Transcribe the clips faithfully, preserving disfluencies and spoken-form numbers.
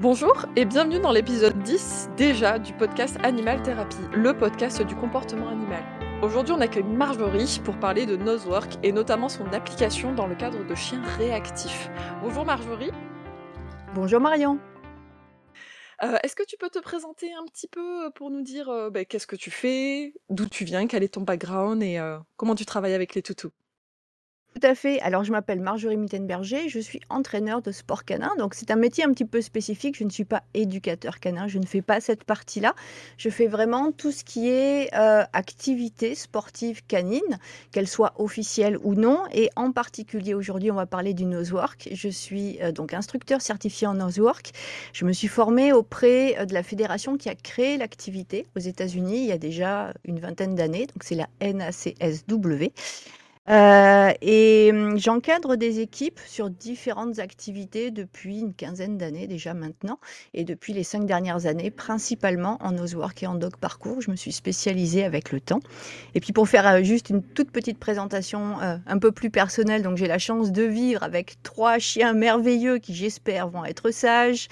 Bonjour et bienvenue dans l'épisode dix déjà du podcast Animal Therapy, le podcast du comportement animal. Aujourd'hui, on accueille Marjorie pour parler de Nosework et notamment son application dans le cadre de chiens réactifs. Bonjour Marjorie. Bonjour Marion. Euh, est-ce que tu peux te présenter un petit peu pour nous dire euh, bah, qu'est-ce que tu fais, d'où tu viens, quel est ton background et euh, comment tu travailles avec les toutous? Tout à fait. Alors, je m'appelle Marjorie Miltenberger, je suis entraîneur de sport canin. Donc, c'est un métier un petit peu spécifique. Je ne suis pas éducateur canin, je ne fais pas cette partie-là. Je fais vraiment tout ce qui est euh, activité sportive canine, qu'elle soit officielle ou non. Et en particulier, aujourd'hui, on va parler du Nosework. Je suis euh, donc instructeur certifié en Nosework. Je me suis formée auprès de la fédération qui a créé l'activité aux États-Unis il y a déjà une vingtaine d'années. Donc, c'est la N A C S W. Euh, et j'encadre des équipes sur différentes activités depuis une quinzaine d'années déjà maintenant, et depuis les cinq dernières années, principalement en Nosework et en DogParkour. Je me suis spécialisée avec le temps. Et puis pour faire juste une toute petite présentation euh, un peu plus personnelle, donc j'ai la chance de vivre avec trois chiens merveilleux qui, j'espère, vont être sages,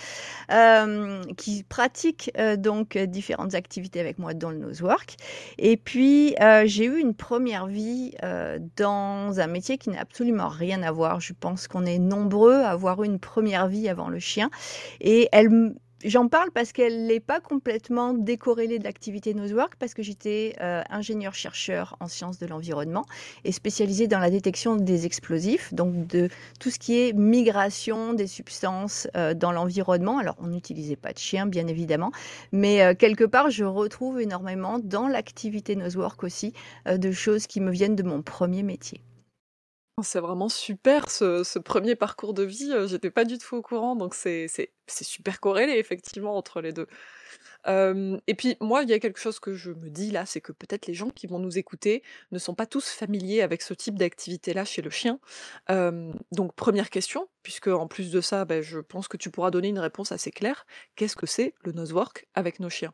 euh, qui pratiquent euh, donc différentes activités avec moi dans le Nosework. Et puis euh, j'ai eu une première vie euh, dans un métier qui n'a absolument rien à voir. Je pense qu'on est nombreux à avoir eu une première vie avant le chien. Et elle, j'en parle parce qu'elle n'est pas complètement décorrélée de l'activité Nosework, parce que j'étais euh, ingénieure-chercheur en sciences de l'environnement et spécialisée dans la détection des explosifs, donc de tout ce qui est migration des substances euh, dans l'environnement. Alors, on n'utilisait pas de chien, bien évidemment, mais euh, quelque part, je retrouve énormément dans l'activité Nosework aussi euh, de choses qui me viennent de mon premier métier. C'est vraiment super ce, ce premier parcours de vie, j'étais pas du tout au courant, donc c'est, c'est, c'est super corrélé effectivement entre les deux. Euh, et puis moi, il y a quelque chose que je me dis là, c'est que peut-être les gens qui vont nous écouter ne sont pas tous familiers avec ce type d'activité-là chez le chien. Euh, donc première question, puisque en plus de ça, ben, je pense que tu pourras donner une réponse assez claire, qu'est-ce que c'est le Nosework avec nos chiens ?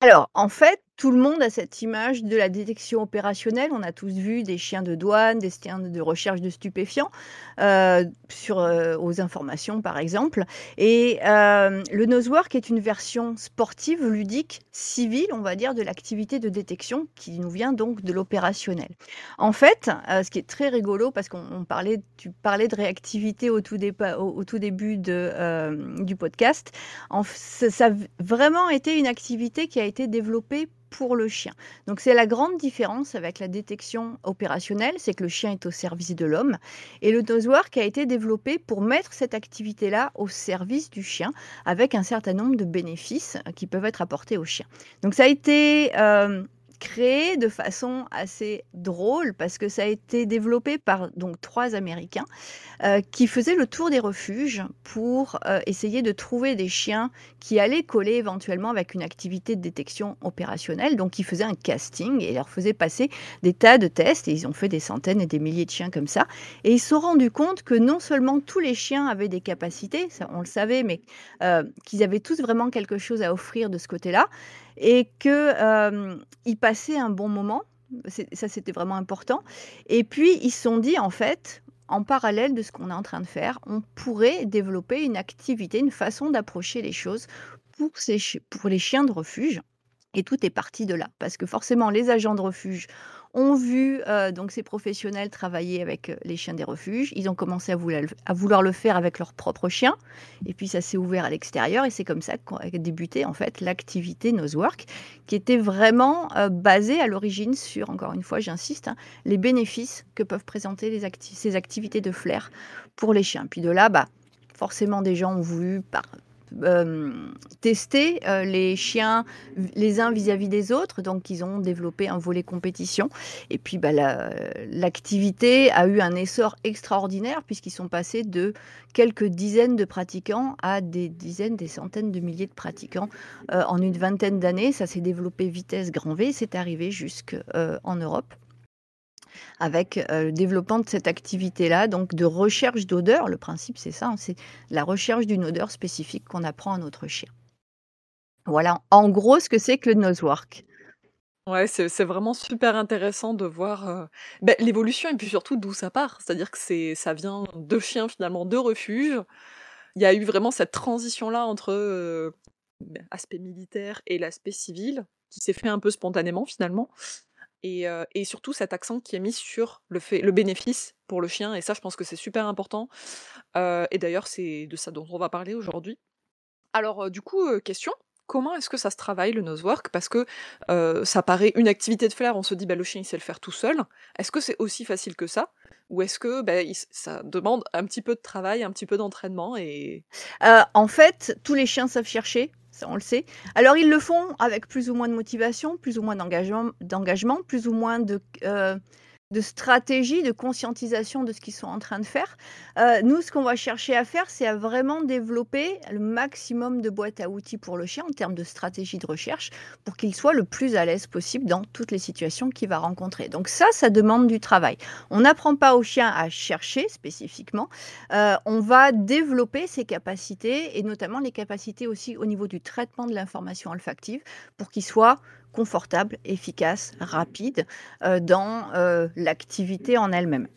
Alors, en fait, tout le monde a cette image de la détection opérationnelle. On a tous vu des chiens de douane, des chiens de recherche de stupéfiants, euh, sur, euh, aux informations, par exemple. Et euh, le Nosework est une version sportive, ludique, civile, on va dire, de l'activité de détection qui nous vient donc de l'opérationnel. En fait, euh, ce qui est très rigolo, parce qu'on on parlait, tu parlais de réactivité au tout, dépa, au, au tout début de, euh, du podcast, en, ça, ça a vraiment été une activité qui a été été développé pour le chien. Donc c'est la grande différence avec la détection opérationnelle, c'est que le chien est au service de l'homme, et le Nosework a été développé pour mettre cette activité-là au service du chien, avec un certain nombre de bénéfices qui peuvent être apportés au chien. Donc ça a été euh, créé de façon assez drôle, parce que ça a été développé par donc trois Américains euh, qui faisaient le tour des refuges pour euh, essayer de trouver des chiens qui allaient coller éventuellement avec une activité de détection opérationnelle. Donc ils faisaient un casting et leur faisaient passer des tas de tests, et ils ont fait des centaines et des milliers de chiens comme ça, et ils se sont rendus compte que non seulement tous les chiens avaient des capacités, ça on le savait, mais euh, qu'ils avaient tous vraiment quelque chose à offrir de ce côté-là, et qu'ils euh, passaient un bon moment, c'est, ça c'était vraiment important, et puis ils se sont dit en fait, en parallèle de ce qu'on est en train de faire, on pourrait développer une activité, une façon d'approcher les choses pour, ces, pour les chiens de refuge, et tout est parti de là, parce que forcément les agents de refuge ont vu euh, donc ces professionnels travailler avec les chiens des refuges. Ils ont commencé à vouloir, à vouloir le faire avec leurs propres chiens. Et puis, ça s'est ouvert à l'extérieur. Et c'est comme ça qu'a débuté, en fait, l'activité Nosework, qui était vraiment euh, basée à l'origine sur, encore une fois, j'insiste, hein, les bénéfices que peuvent présenter les acti- ces activités de flair pour les chiens. Puis de là, bah, forcément, des gens ont voulu... Bah, Euh, tester euh, les chiens les uns vis-à-vis des autres, donc ils ont développé un volet compétition, et puis bah, la, l'activité a eu un essor extraordinaire, puisqu'ils sont passés de quelques dizaines de pratiquants à des dizaines, des centaines de milliers de pratiquants euh, en une vingtaine d'années. Ça s'est développé vitesse grand V, c'est arrivé jusqu'en euh, Europe, avec euh, le développement de cette activité-là, donc de recherche d'odeur. Le principe, c'est ça, hein, c'est la recherche d'une odeur spécifique qu'on apprend à notre chien. Voilà, en gros, ce que c'est que le Nosework. Ouais, c'est, c'est vraiment super intéressant de voir euh, ben, l'évolution, et puis surtout d'où ça part. C'est-à-dire que c'est, ça vient de chiens, finalement, de refuges, il y a eu vraiment cette transition-là entre euh, l'aspect militaire et l'aspect civil, qui s'est fait un peu spontanément finalement. Et, euh, et surtout cet accent qui est mis sur le, fait, le bénéfice pour le chien. Et ça, je pense que c'est super important. Euh, et d'ailleurs, c'est de ça dont on va parler aujourd'hui. Alors, euh, du coup, euh, question, comment est-ce que ça se travaille, le nosework ? Parce que euh, ça paraît une activité de flair, on se dit, bah, le chien, il sait le faire tout seul. Est-ce que c'est aussi facile que ça ? Ou est-ce que bah, il, ça demande un petit peu de travail, un petit peu d'entraînement et... euh, En fait, tous les chiens savent chercher. Ça, on le sait. Alors, ils le font avec plus ou moins de motivation, plus ou moins d'engagement, d'engagement plus ou moins de, euh, de stratégie, de conscientisation de ce qu'ils sont en train de faire. Euh, nous, ce qu'on va chercher à faire, c'est à vraiment développer le maximum de boîtes à outils pour le chien en termes de stratégie de recherche pour qu'il soit le plus à l'aise possible dans toutes les situations qu'il va rencontrer. Donc ça, ça demande du travail. On n'apprend pas au chien à chercher spécifiquement. Euh, on va développer ses capacités et notamment les capacités aussi au niveau du traitement de l'information olfactive pour qu'il soit confortable, efficace, rapide euh, dans euh, l'activité en elle-même.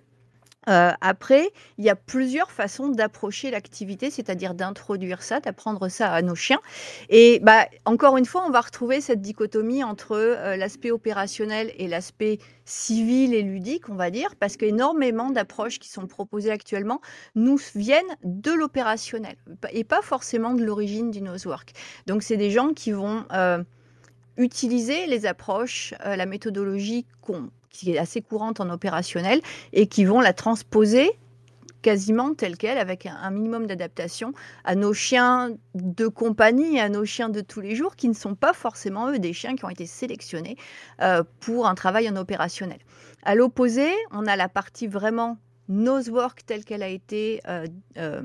Euh, après, il y a plusieurs façons d'approcher l'activité, c'est-à-dire d'introduire ça, d'apprendre ça à nos chiens. Et bah, encore une fois, on va retrouver cette dichotomie entre euh, l'aspect opérationnel et l'aspect civil et ludique, on va dire, parce qu'énormément d'approches qui sont proposées actuellement nous viennent de l'opérationnel et pas forcément de l'origine du nosework. Donc, c'est des gens qui vont... Euh, utiliser les approches, euh, la méthodologie qu'on, qui est assez courante en opérationnel et qui vont la transposer quasiment telle qu'elle avec un, un minimum d'adaptation à nos chiens de compagnie, à nos chiens de tous les jours qui ne sont pas forcément eux des chiens qui ont été sélectionnés euh, pour un travail en opérationnel. À l'opposé, on a la partie vraiment nosework telle qu'elle a été euh, euh,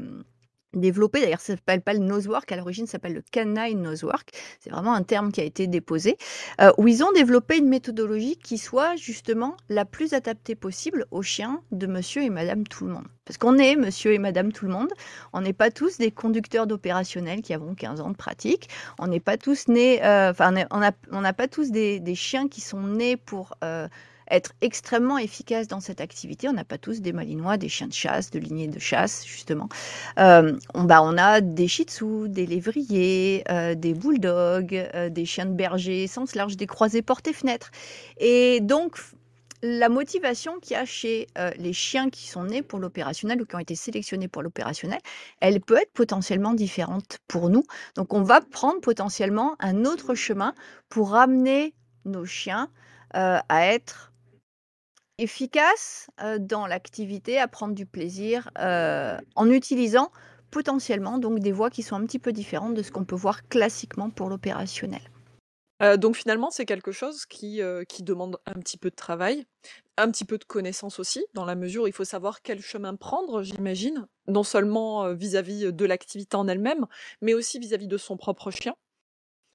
développé, d'ailleurs ça ne s'appelle pas le nosework, à l'origine ça s'appelle le canine nosework, c'est vraiment un terme qui a été déposé, euh, où ils ont développé une méthodologie qui soit justement la plus adaptée possible aux chiens de monsieur et madame tout le monde. Parce qu'on est monsieur et madame tout le monde, on n'est pas tous des conducteurs d'opérationnels qui avons quinze ans de pratique, on n'est pas tous nés, euh, enfin on n'a pas tous des, des chiens qui sont nés pour... Euh, être extrêmement efficace dans cette activité. On n'a pas tous des malinois, des chiens de chasse, de lignées de chasse, justement. Euh, on, bah, on a des shih tzus, des lévriers, euh, des bulldogs, euh, des chiens de berger, sens large, des croisés portée-fenêtre. Et donc, la motivation qu'il y a chez euh, les chiens qui sont nés pour l'opérationnel ou qui ont été sélectionnés pour l'opérationnel, elle peut être potentiellement différente pour nous. Donc, on va prendre potentiellement un autre chemin pour ramener nos chiens euh, à être... efficace euh, dans l'activité, à prendre du plaisir euh, en utilisant potentiellement donc des voies qui sont un petit peu différentes de ce qu'on peut voir classiquement pour l'opérationnel. Euh, donc finalement, c'est quelque chose qui, euh, qui demande un petit peu de travail, un petit peu de connaissance aussi, dans la mesure où il faut savoir quel chemin prendre, j'imagine, non seulement vis-à-vis de l'activité en elle-même, mais aussi vis-à-vis de son propre chien.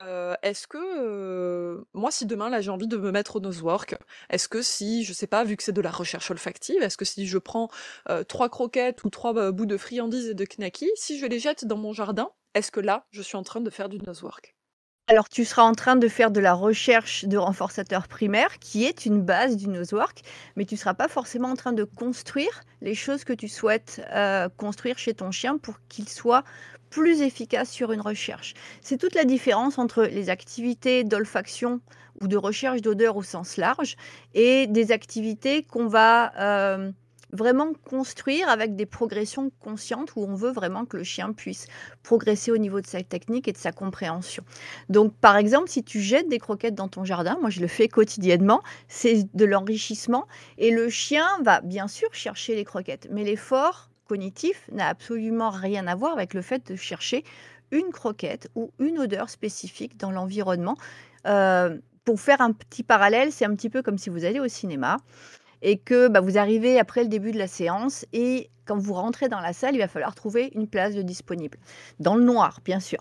Euh, est-ce que, euh, moi, si demain, là, j'ai envie de me mettre au nosework, est-ce que si, je sais pas, vu que c'est de la recherche olfactive, est-ce que si je prends euh, trois croquettes ou trois euh, bouts de friandises et de knackis, si je les jette dans mon jardin, est-ce que là, je suis en train de faire du nosework ? Alors, tu seras en train de faire de la recherche de renforçateur primaire, qui est une base du nosework, mais tu ne seras pas forcément en train de construire les choses que tu souhaites euh, construire chez ton chien pour qu'il soit plus efficace sur une recherche. C'est toute la différence entre les activités d'olfaction ou de recherche d'odeur au sens large et des activités qu'on va... Euh, vraiment construire avec des progressions conscientes où on veut vraiment que le chien puisse progresser au niveau de sa technique et de sa compréhension. Donc, par exemple, si tu jettes des croquettes dans ton jardin, moi je le fais quotidiennement, c'est de l'enrichissement et le chien va bien sûr chercher les croquettes, mais l'effort cognitif n'a absolument rien à voir avec le fait de chercher une croquette ou une odeur spécifique dans l'environnement. Euh, pour faire un petit parallèle, c'est un petit peu comme si vous allez au cinéma et que bah, vous arrivez après le début de la séance et quand vous rentrez dans la salle, il va falloir trouver une place de disponible. Dans le noir, bien sûr.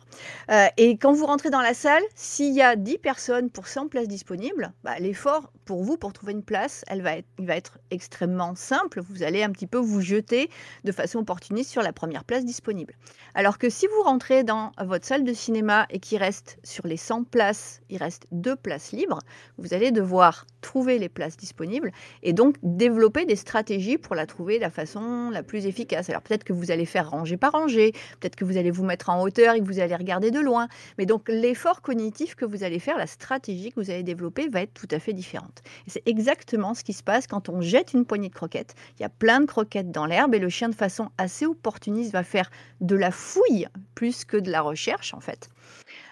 Euh, et quand vous rentrez dans la salle, s'il y a dix personnes pour cent places disponibles, bah, l'effort pour vous, pour trouver une place, elle va être, il va être extrêmement simple. Vous allez un petit peu vous jeter de façon opportuniste sur la première place disponible. Alors que si vous rentrez dans votre salle de cinéma et qu'il reste sur les cent places, il reste deux places libres, vous allez devoir trouver les places disponibles et donc développer des stratégies pour la trouver de la façon la plus plus efficace. Alors peut-être que vous allez faire rangée par rangée, peut-être que vous allez vous mettre en hauteur et que vous allez regarder de loin. Mais donc l'effort cognitif que vous allez faire, la stratégie que vous allez développer va être tout à fait différente. Et c'est exactement ce qui se passe quand on jette une poignée de croquettes. Il y a plein de croquettes dans l'herbe et le chien de façon assez opportuniste va faire de la fouille plus que de la recherche en fait.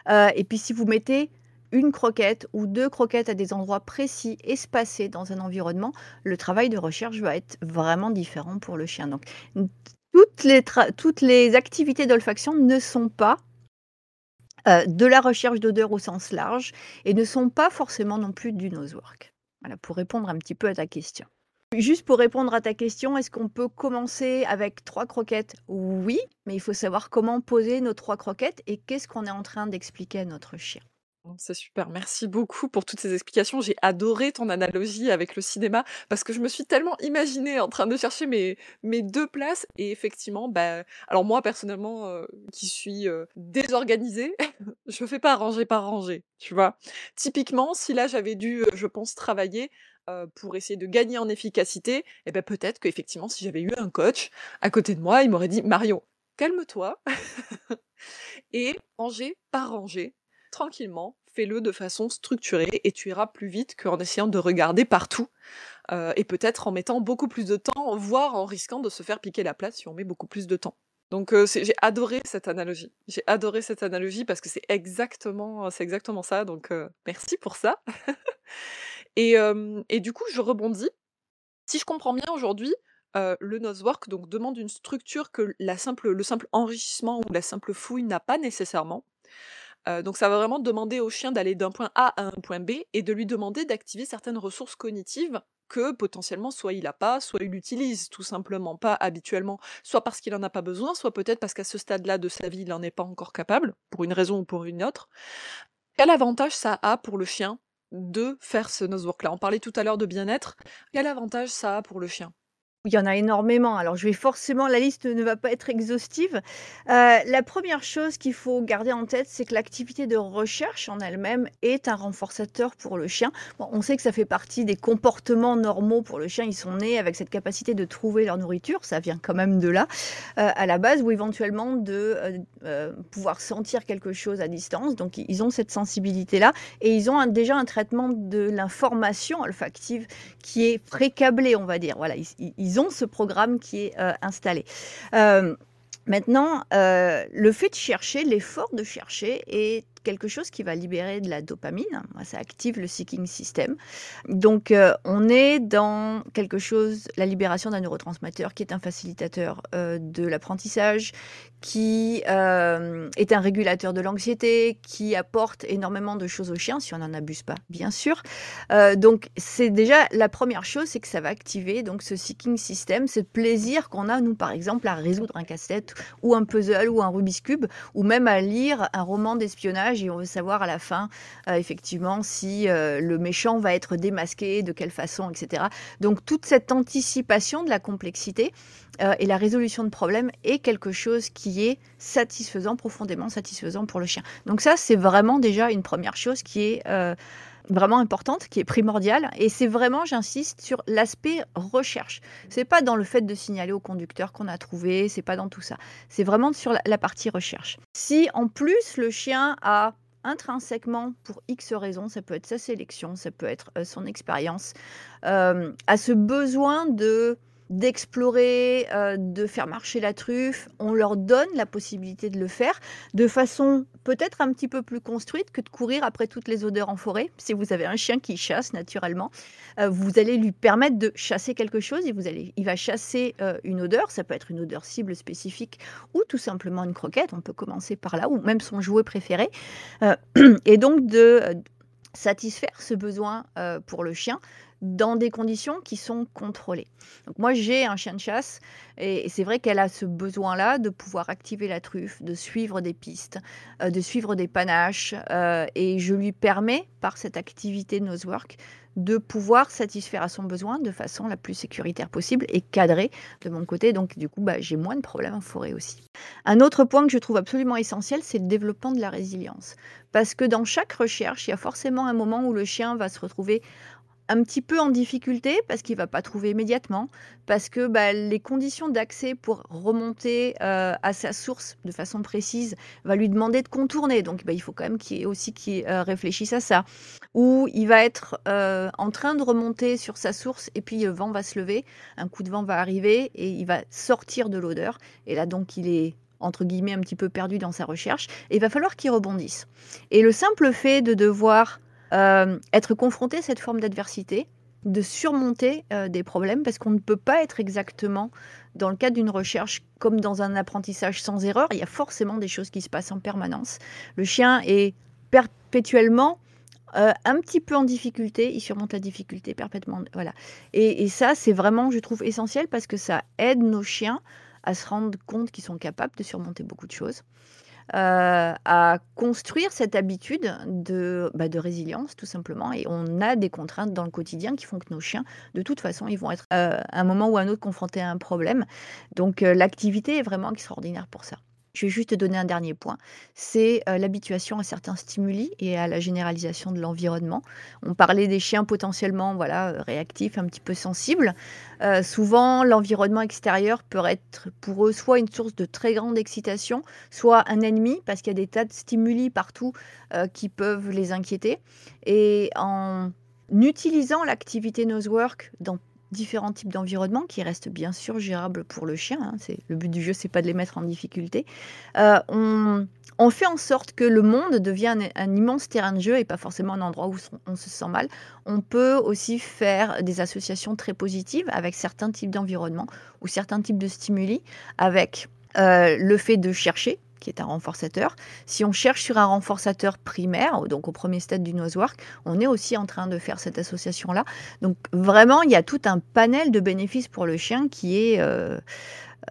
Euh, et puis si vous mettez une croquette ou deux croquettes à des endroits précis, espacés dans un environnement, le travail de recherche va être vraiment différent pour le chien. Donc, toutes les, toutes les activités d'olfaction ne sont pas euh, de la recherche d'odeur au sens large et ne sont pas forcément non plus du nosework. Voilà, pour répondre un petit peu à ta question. Juste pour répondre à ta question, est-ce qu'on peut commencer avec trois croquettes? Oui, mais il faut savoir comment poser nos trois croquettes et qu'est-ce qu'on est en train d'expliquer à notre chien. C'est super, merci beaucoup pour toutes ces explications. J'ai adoré ton analogie avec le cinéma parce que je me suis tellement imaginée en train de chercher mes, mes deux places et effectivement, bah, alors moi personnellement euh, qui suis euh, désorganisée, je fais pas ranger par ranger, tu vois. Typiquement, si là j'avais dû, euh, je pense, travailler euh, pour essayer de gagner en efficacité, eh ben peut-être qu'effectivement si j'avais eu un coach à côté de moi, il m'aurait dit « Marion, calme-toi et ranger par ranger. » Tranquillement, fais-le de façon structurée et tu iras plus vite qu'en essayant de regarder partout euh, et peut-être en mettant beaucoup plus de temps, voire en risquant de se faire piquer la place si on met beaucoup plus de temps. Donc euh, j'ai adoré cette analogie. J'ai adoré cette analogie parce que c'est exactement, c'est exactement ça. Donc euh, merci pour ça. et, euh, et du coup, je rebondis. Si je comprends bien aujourd'hui, Euh, le nosework donc, demande une structure que la simple, le simple enrichissement ou la simple fouille n'a pas nécessairement. Euh, donc ça va vraiment demander au chien d'aller d'un point A à un point B et de lui demander d'activer certaines ressources cognitives que potentiellement soit il n'a pas, soit il l'utilise tout simplement pas habituellement, soit parce qu'il n'en a pas besoin, soit peut-être parce qu'à ce stade-là de sa vie, il n'en est pas encore capable, pour une raison ou pour une autre. Quel avantage ça a pour le chien de faire ce nosework-là? On parlait tout à l'heure de bien-être. Quel avantage ça a pour le chien? Il y en a énormément. Alors, je vais forcément, la liste ne va pas être exhaustive. Euh, la première chose qu'il faut garder en tête, c'est que l'activité de recherche en elle-même est un renforçateur pour le chien. Bon, on sait que ça fait partie des comportements normaux pour le chien. Ils sont nés avec cette capacité de trouver leur nourriture. Ça vient quand même de là, euh, à la base, ou éventuellement de euh, euh, pouvoir sentir quelque chose à distance. Donc, ils ont cette sensibilité-là et ils ont un, déjà un traitement de l'information olfactive qui est précablé, on va dire. Voilà, ils, ils ont ce programme qui est euh, installé. Euh, maintenant, euh, le fait de chercher, l'effort de chercher est quelque chose qui va libérer de la dopamine. Ça active le seeking system. Donc, euh, on est dans quelque chose, la libération d'un neurotransmetteur qui est un facilitateur euh, de l'apprentissage, qui euh, est un régulateur de l'anxiété, qui apporte énormément de choses au chien, si on n'en abuse pas, bien sûr. Euh, donc, c'est déjà la première chose, c'est que ça va activer donc, ce seeking system, ce plaisir qu'on a, nous, par exemple, à résoudre un casse-tête ou un puzzle ou un Rubik's Cube, ou même à lire un roman d'espionnage et on veut savoir à la fin, euh, effectivement, si euh, le méchant va être démasqué, de quelle façon, et cetera. Donc, toute cette anticipation de la complexité euh, et la résolution de problèmes est quelque chose qui est satisfaisant, profondément satisfaisant pour le chien. Donc ça, c'est vraiment déjà une première chose qui est euh, vraiment importante, qui est primordiale. Et c'est vraiment, j'insiste, sur l'aspect recherche. Ce n'est pas dans le fait de signaler au conducteur qu'on a trouvé, ce n'est pas dans tout ça. C'est vraiment sur la, la partie recherche. Si en plus le chien a intrinsèquement, pour X raisons, ça peut être sa sélection, ça peut être euh, son expérience, euh, a ce besoin de... d'explorer, euh, de faire marcher la truffe, on leur donne la possibilité de le faire de façon peut-être un petit peu plus construite que de courir après toutes les odeurs en forêt. Si vous avez un chien qui chasse naturellement, euh, vous allez lui permettre de chasser quelque chose et vous allez, il va chasser euh, une odeur, ça peut être une odeur cible spécifique ou tout simplement une croquette, on peut commencer par là, ou même son jouet préféré, euh, et donc de euh, satisfaire ce besoin euh, pour le chien dans des conditions qui sont contrôlées. Donc moi, j'ai un chien de chasse et c'est vrai qu'elle a ce besoin-là de pouvoir activer la truffe, de suivre des pistes, euh, de suivre des panaches euh, et je lui permets, par cette activité nosework, de pouvoir satisfaire à son besoin de façon la plus sécuritaire possible et cadrée de mon côté. Donc du coup, bah, j'ai moins de problèmes en forêt aussi. Un autre point que je trouve absolument essentiel, c'est le développement de la résilience. Parce que dans chaque recherche, il y a forcément un moment où le chien va se retrouver un petit peu en difficulté parce qu'il ne va pas trouver immédiatement, parce que bah, les conditions d'accès pour remonter euh, à sa source de façon précise va lui demander de contourner. Donc, bah, il faut quand même qu'il, aussi qu'il euh, réfléchisse à ça. Ou il va être euh, en train de remonter sur sa source et puis le vent va se lever, un coup de vent va arriver et il va sortir de l'odeur. Et là, donc, il est entre guillemets un petit peu perdu dans sa recherche et il va falloir qu'il rebondisse. Et le simple fait de devoir Euh, être confronté à cette forme d'adversité, de surmonter euh, des problèmes, parce qu'on ne peut pas être exactement dans le cadre d'une recherche comme dans un apprentissage sans erreur. Il y a forcément des choses qui se passent en permanence. Le chien est perpétuellement euh, un petit peu en difficulté, il surmonte la difficulté perpétuellement. Voilà. Et, et ça, c'est vraiment, je trouve, essentiel parce que ça aide nos chiens à se rendre compte qu'ils sont capables de surmonter beaucoup de choses. Euh, à construire cette habitude de, bah, de résilience tout simplement, et on a des contraintes dans le quotidien qui font que nos chiens de toute façon ils vont être euh, à un moment ou à un autre confrontés à un problème, donc euh, l'activité est vraiment extraordinaire pour ça. Je vais juste te donner un dernier point, c'est euh, l'habituation à certains stimuli et à la généralisation de l'environnement. On parlait des chiens potentiellement voilà, réactifs, un petit peu sensibles. Euh, souvent, l'environnement extérieur peut être pour eux soit une source de très grande excitation, soit un ennemi, parce qu'il y a des tas de stimuli partout euh, qui peuvent les inquiéter. Et en utilisant l'activité nosework dans différents types d'environnements qui restent bien sûr gérables pour le chien. Hein. C'est, le but du jeu, c'est pas de les mettre en difficulté. Euh, on, on fait en sorte que le monde devienne un, un immense terrain de jeu et pas forcément un endroit où on se sent mal. On peut aussi faire des associations très positives avec certains types d'environnements ou certains types de stimuli, avec euh, le fait de chercher, qui est un renforçateur. Si on cherche sur un renforçateur primaire, donc au premier stade du nosework, on est aussi en train de faire cette association-là. Donc vraiment, il y a tout un panel de bénéfices pour le chien qui est euh,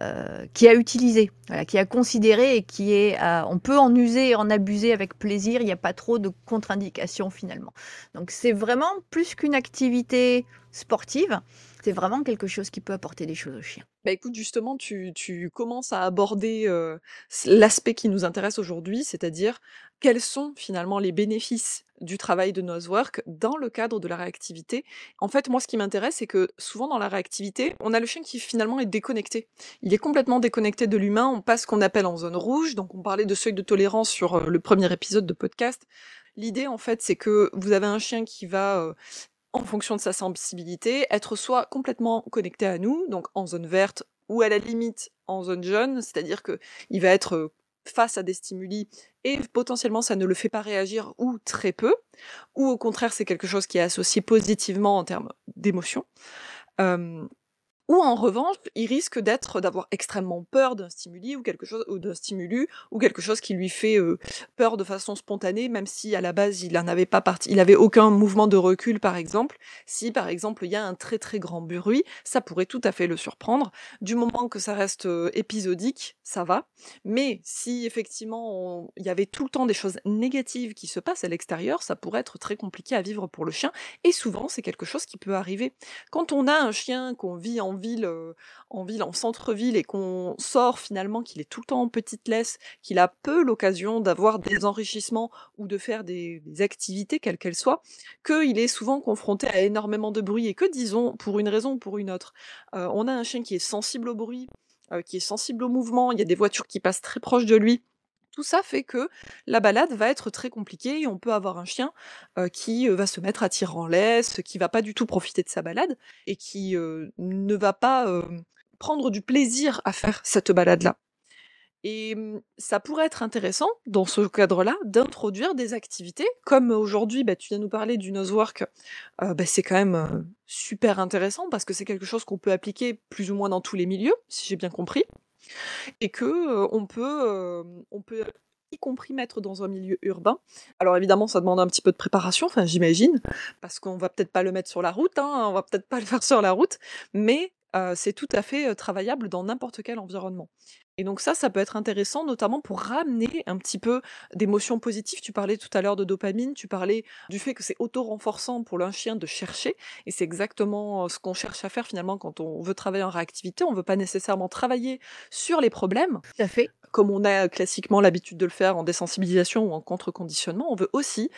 euh, qui a utilisé, voilà, qui a considéré et qui est, euh, on peut en user et en abuser avec plaisir. Il n'y a pas trop de contre-indications finalement. Donc c'est vraiment plus qu'une activité sportive. C'est vraiment quelque chose qui peut apporter des choses aux chiens. Bah écoute, justement, tu, tu commences à aborder euh, l'aspect qui nous intéresse aujourd'hui, c'est-à-dire quels sont finalement les bénéfices du travail de nosework dans le cadre de la réactivité. En fait, moi, ce qui m'intéresse, c'est que souvent dans la réactivité, on a le chien qui finalement est déconnecté. Il est complètement déconnecté de l'humain, on passe ce qu'on appelle en zone rouge, donc on parlait de seuil de tolérance sur le premier épisode de podcast. L'idée, en fait, c'est que vous avez un chien qui va... Euh, en fonction de sa sensibilité, être soit complètement connecté à nous, donc en zone verte, ou à la limite en zone jaune, c'est-à-dire qu'il va être face à des stimuli et potentiellement ça ne le fait pas réagir ou très peu, ou au contraire c'est quelque chose qui est associé positivement en termes d'émotion. Euh, ou en revanche, il risque d'être, d'avoir extrêmement peur d'un stimuli ou quelque chose, ou d'un stimulus, ou quelque chose qui lui fait euh, peur de façon spontanée, même si à la base il n'en avait pas parti, il n'avait aucun mouvement de recul par exemple. Si par exemple il y a un très très grand bruit, ça pourrait tout à fait le surprendre. Du moment que ça reste euh, épisodique, ça va. Mais si effectivement il y avait tout le temps des choses négatives qui se passent à l'extérieur, ça pourrait être très compliqué à vivre pour le chien. Et souvent c'est quelque chose qui peut arriver. Quand on a un chien qu'on vit en En ville, euh, en ville, en centre-ville, et qu'on sort finalement, qu'il est tout le temps en petite laisse, qu'il a peu l'occasion d'avoir des enrichissements ou de faire des, des activités, quelles qu'elles soient, qu'il est souvent confronté à énormément de bruit et que, disons, pour une raison ou pour une autre, euh, on a un chien qui est sensible au bruit, euh, qui est sensible au mouvement, il y a des voitures qui passent très proches de lui. Tout ça fait que la balade va être très compliquée et on peut avoir un chien euh, qui va se mettre à tirer en laisse, qui va pas du tout profiter de sa balade et qui euh, ne va pas euh, prendre du plaisir à faire cette balade-là. Et ça pourrait être intéressant, dans ce cadre-là, d'introduire des activités. Comme aujourd'hui, bah, tu viens nous parler du nosework, euh, bah, c'est quand même euh, super intéressant parce que c'est quelque chose qu'on peut appliquer plus ou moins dans tous les milieux, si j'ai bien compris. Et que euh, on peut, euh, on peut y compris mettre dans un milieu urbain. Alors évidemment, ça demande un petit peu de préparation, enfin j'imagine, parce qu'on va peut-être pas le mettre sur la route, hein, on va peut-être pas le faire sur la route, mais euh, c'est tout à fait euh, travaillable dans n'importe quel environnement. Et donc ça, ça peut être intéressant, notamment pour ramener un petit peu d'émotions positives. Tu parlais tout à l'heure de dopamine, tu parlais du fait que c'est auto-renforçant pour un chien de chercher, et c'est exactement ce qu'on cherche à faire finalement quand on veut travailler en réactivité. On ne veut pas nécessairement travailler sur les problèmes, tout à fait, comme on a classiquement l'habitude de le faire en désensibilisation ou en contre-conditionnement. On veut aussi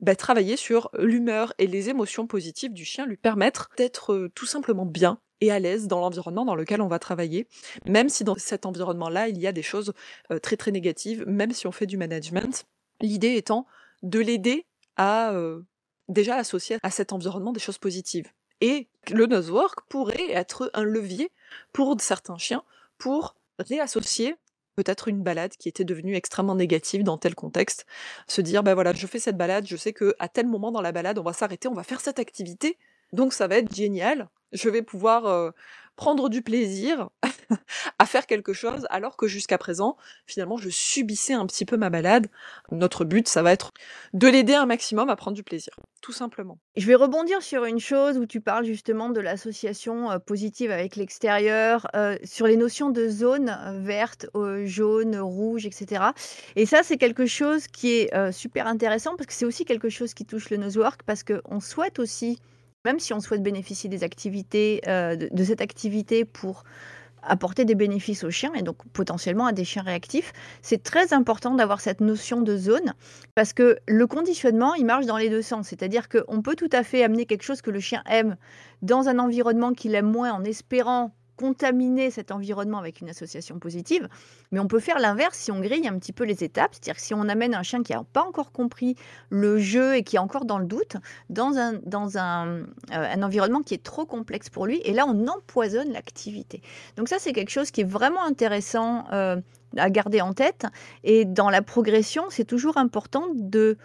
bah, travailler sur l'humeur et les émotions positives du chien, lui permettre d'être euh, tout simplement bien et à l'aise dans l'environnement dans lequel on va travailler, même si dans cet environnement-là, il y a des choses euh, très très négatives, même si on fait du management. L'idée étant de l'aider à euh, déjà associer à cet environnement des choses positives. Et le nosework pourrait être un levier pour certains chiens pour réassocier peut-être une balade qui était devenue extrêmement négative dans tel contexte. Se dire, ben voilà, je fais cette balade, je sais qu'à tel moment dans la balade, on va s'arrêter, on va faire cette activité, donc ça va être génial. Je vais pouvoir euh, prendre du plaisir à faire quelque chose, alors que jusqu'à présent, finalement, je subissais un petit peu ma balade. Notre but, ça va être de l'aider un maximum à prendre du plaisir, tout simplement. Je vais rebondir sur une chose où tu parles justement de l'association euh, positive avec l'extérieur, euh, sur les notions de zone verte, euh, jaune, rouge, et cetera. Et ça, c'est quelque chose qui est euh, super intéressant, parce que c'est aussi quelque chose qui touche le nosework, parce qu'on souhaite aussi, même si on souhaite bénéficier des activités, euh, de, de cette activité pour apporter des bénéfices aux chiens et donc potentiellement à des chiens réactifs, c'est très important d'avoir cette notion de zone, parce que le conditionnement, il marche dans les deux sens. C'est-à-dire qu'on peut tout à fait amener quelque chose que le chien aime dans un environnement qu'il aime moins en espérant contaminer cet environnement avec une association positive, mais on peut faire l'inverse si on grille un petit peu les étapes, c'est-à-dire si on amène un chien qui n'a pas encore compris le jeu et qui est encore dans le doute, dans un, dans un, euh, un environnement qui est trop complexe pour lui, et là on empoisonne l'activité. Donc ça, c'est quelque chose qui est vraiment intéressant euh, à garder en tête, et dans la progression, c'est toujours important de,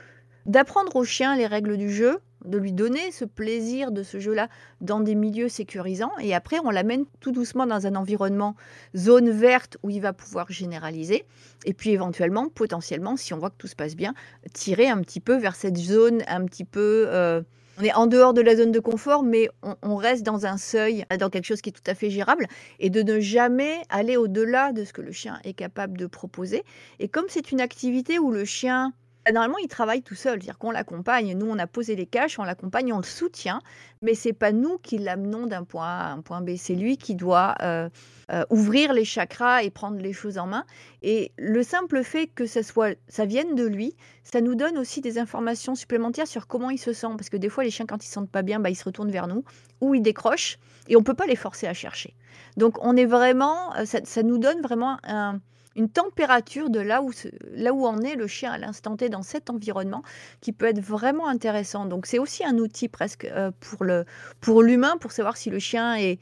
d'apprendre au chien les règles du jeu, de lui donner ce plaisir de ce jeu-là dans des milieux sécurisants, et après on l'amène tout doucement dans un environnement zone verte où il va pouvoir généraliser, et puis éventuellement, potentiellement, si on voit que tout se passe bien, tirer un petit peu vers cette zone un petit peu... Euh, on est en dehors de la zone de confort, mais on, on reste dans un seuil, dans quelque chose qui est tout à fait gérable, et de ne jamais aller au-delà de ce que le chien est capable de proposer. Et comme c'est une activité où le chien... Normalement, il travaille tout seul, c'est-à-dire qu'on l'accompagne. Nous, on a posé les caches, on l'accompagne, on le soutient, mais ce n'est pas nous qui l'amenons d'un point A à un point B. C'est lui qui doit euh, euh, ouvrir les chakras et prendre les choses en main. Et le simple fait que ça, soit, ça vienne de lui, ça nous donne aussi des informations supplémentaires sur comment il se sent. Parce que des fois, les chiens, quand ils ne se sentent pas bien, bah, ils se retournent vers nous ou ils décrochent, et on ne peut pas les forcer à chercher. Donc, on est vraiment, ça, ça nous donne vraiment un... une température de là où, là où en est le chien à l'instant T dans cet environnement, qui peut être vraiment intéressant. Donc c'est aussi un outil presque pour, le, pour l'humain, pour savoir si le chien est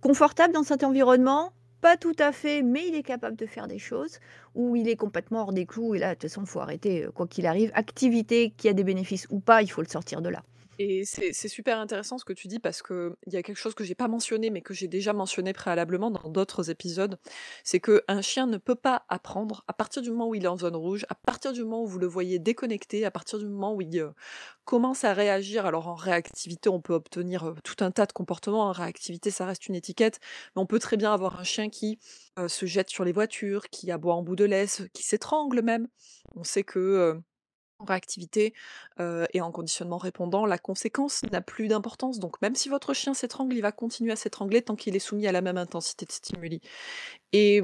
confortable dans cet environnement, pas tout à fait, mais il est capable de faire des choses, ou il est complètement hors des clous, et là de toute façon il faut arrêter quoi qu'il arrive. Activité qui a des bénéfices ou pas, il faut le sortir de là. Et c'est, c'est super intéressant ce que tu dis, parce qu'il y a quelque chose que j'ai pas mentionné, mais que j'ai déjà mentionné préalablement dans d'autres épisodes, c'est qu'un chien ne peut pas apprendre à partir du moment où il est en zone rouge, à partir du moment où vous le voyez déconnecté, à partir du moment où il euh, commence à réagir. Alors en réactivité, on peut obtenir euh, tout un tas de comportements. En réactivité, ça reste une étiquette, mais on peut très bien avoir un chien qui euh, se jette sur les voitures, qui aboie en bout de laisse, qui s'étrangle même. On sait que... Euh, En réactivité euh, et en conditionnement répondant, la conséquence n'a plus d'importance. Donc même si votre chien s'étrangle, il va continuer à s'étrangler tant qu'il est soumis à la même intensité de stimuli. Et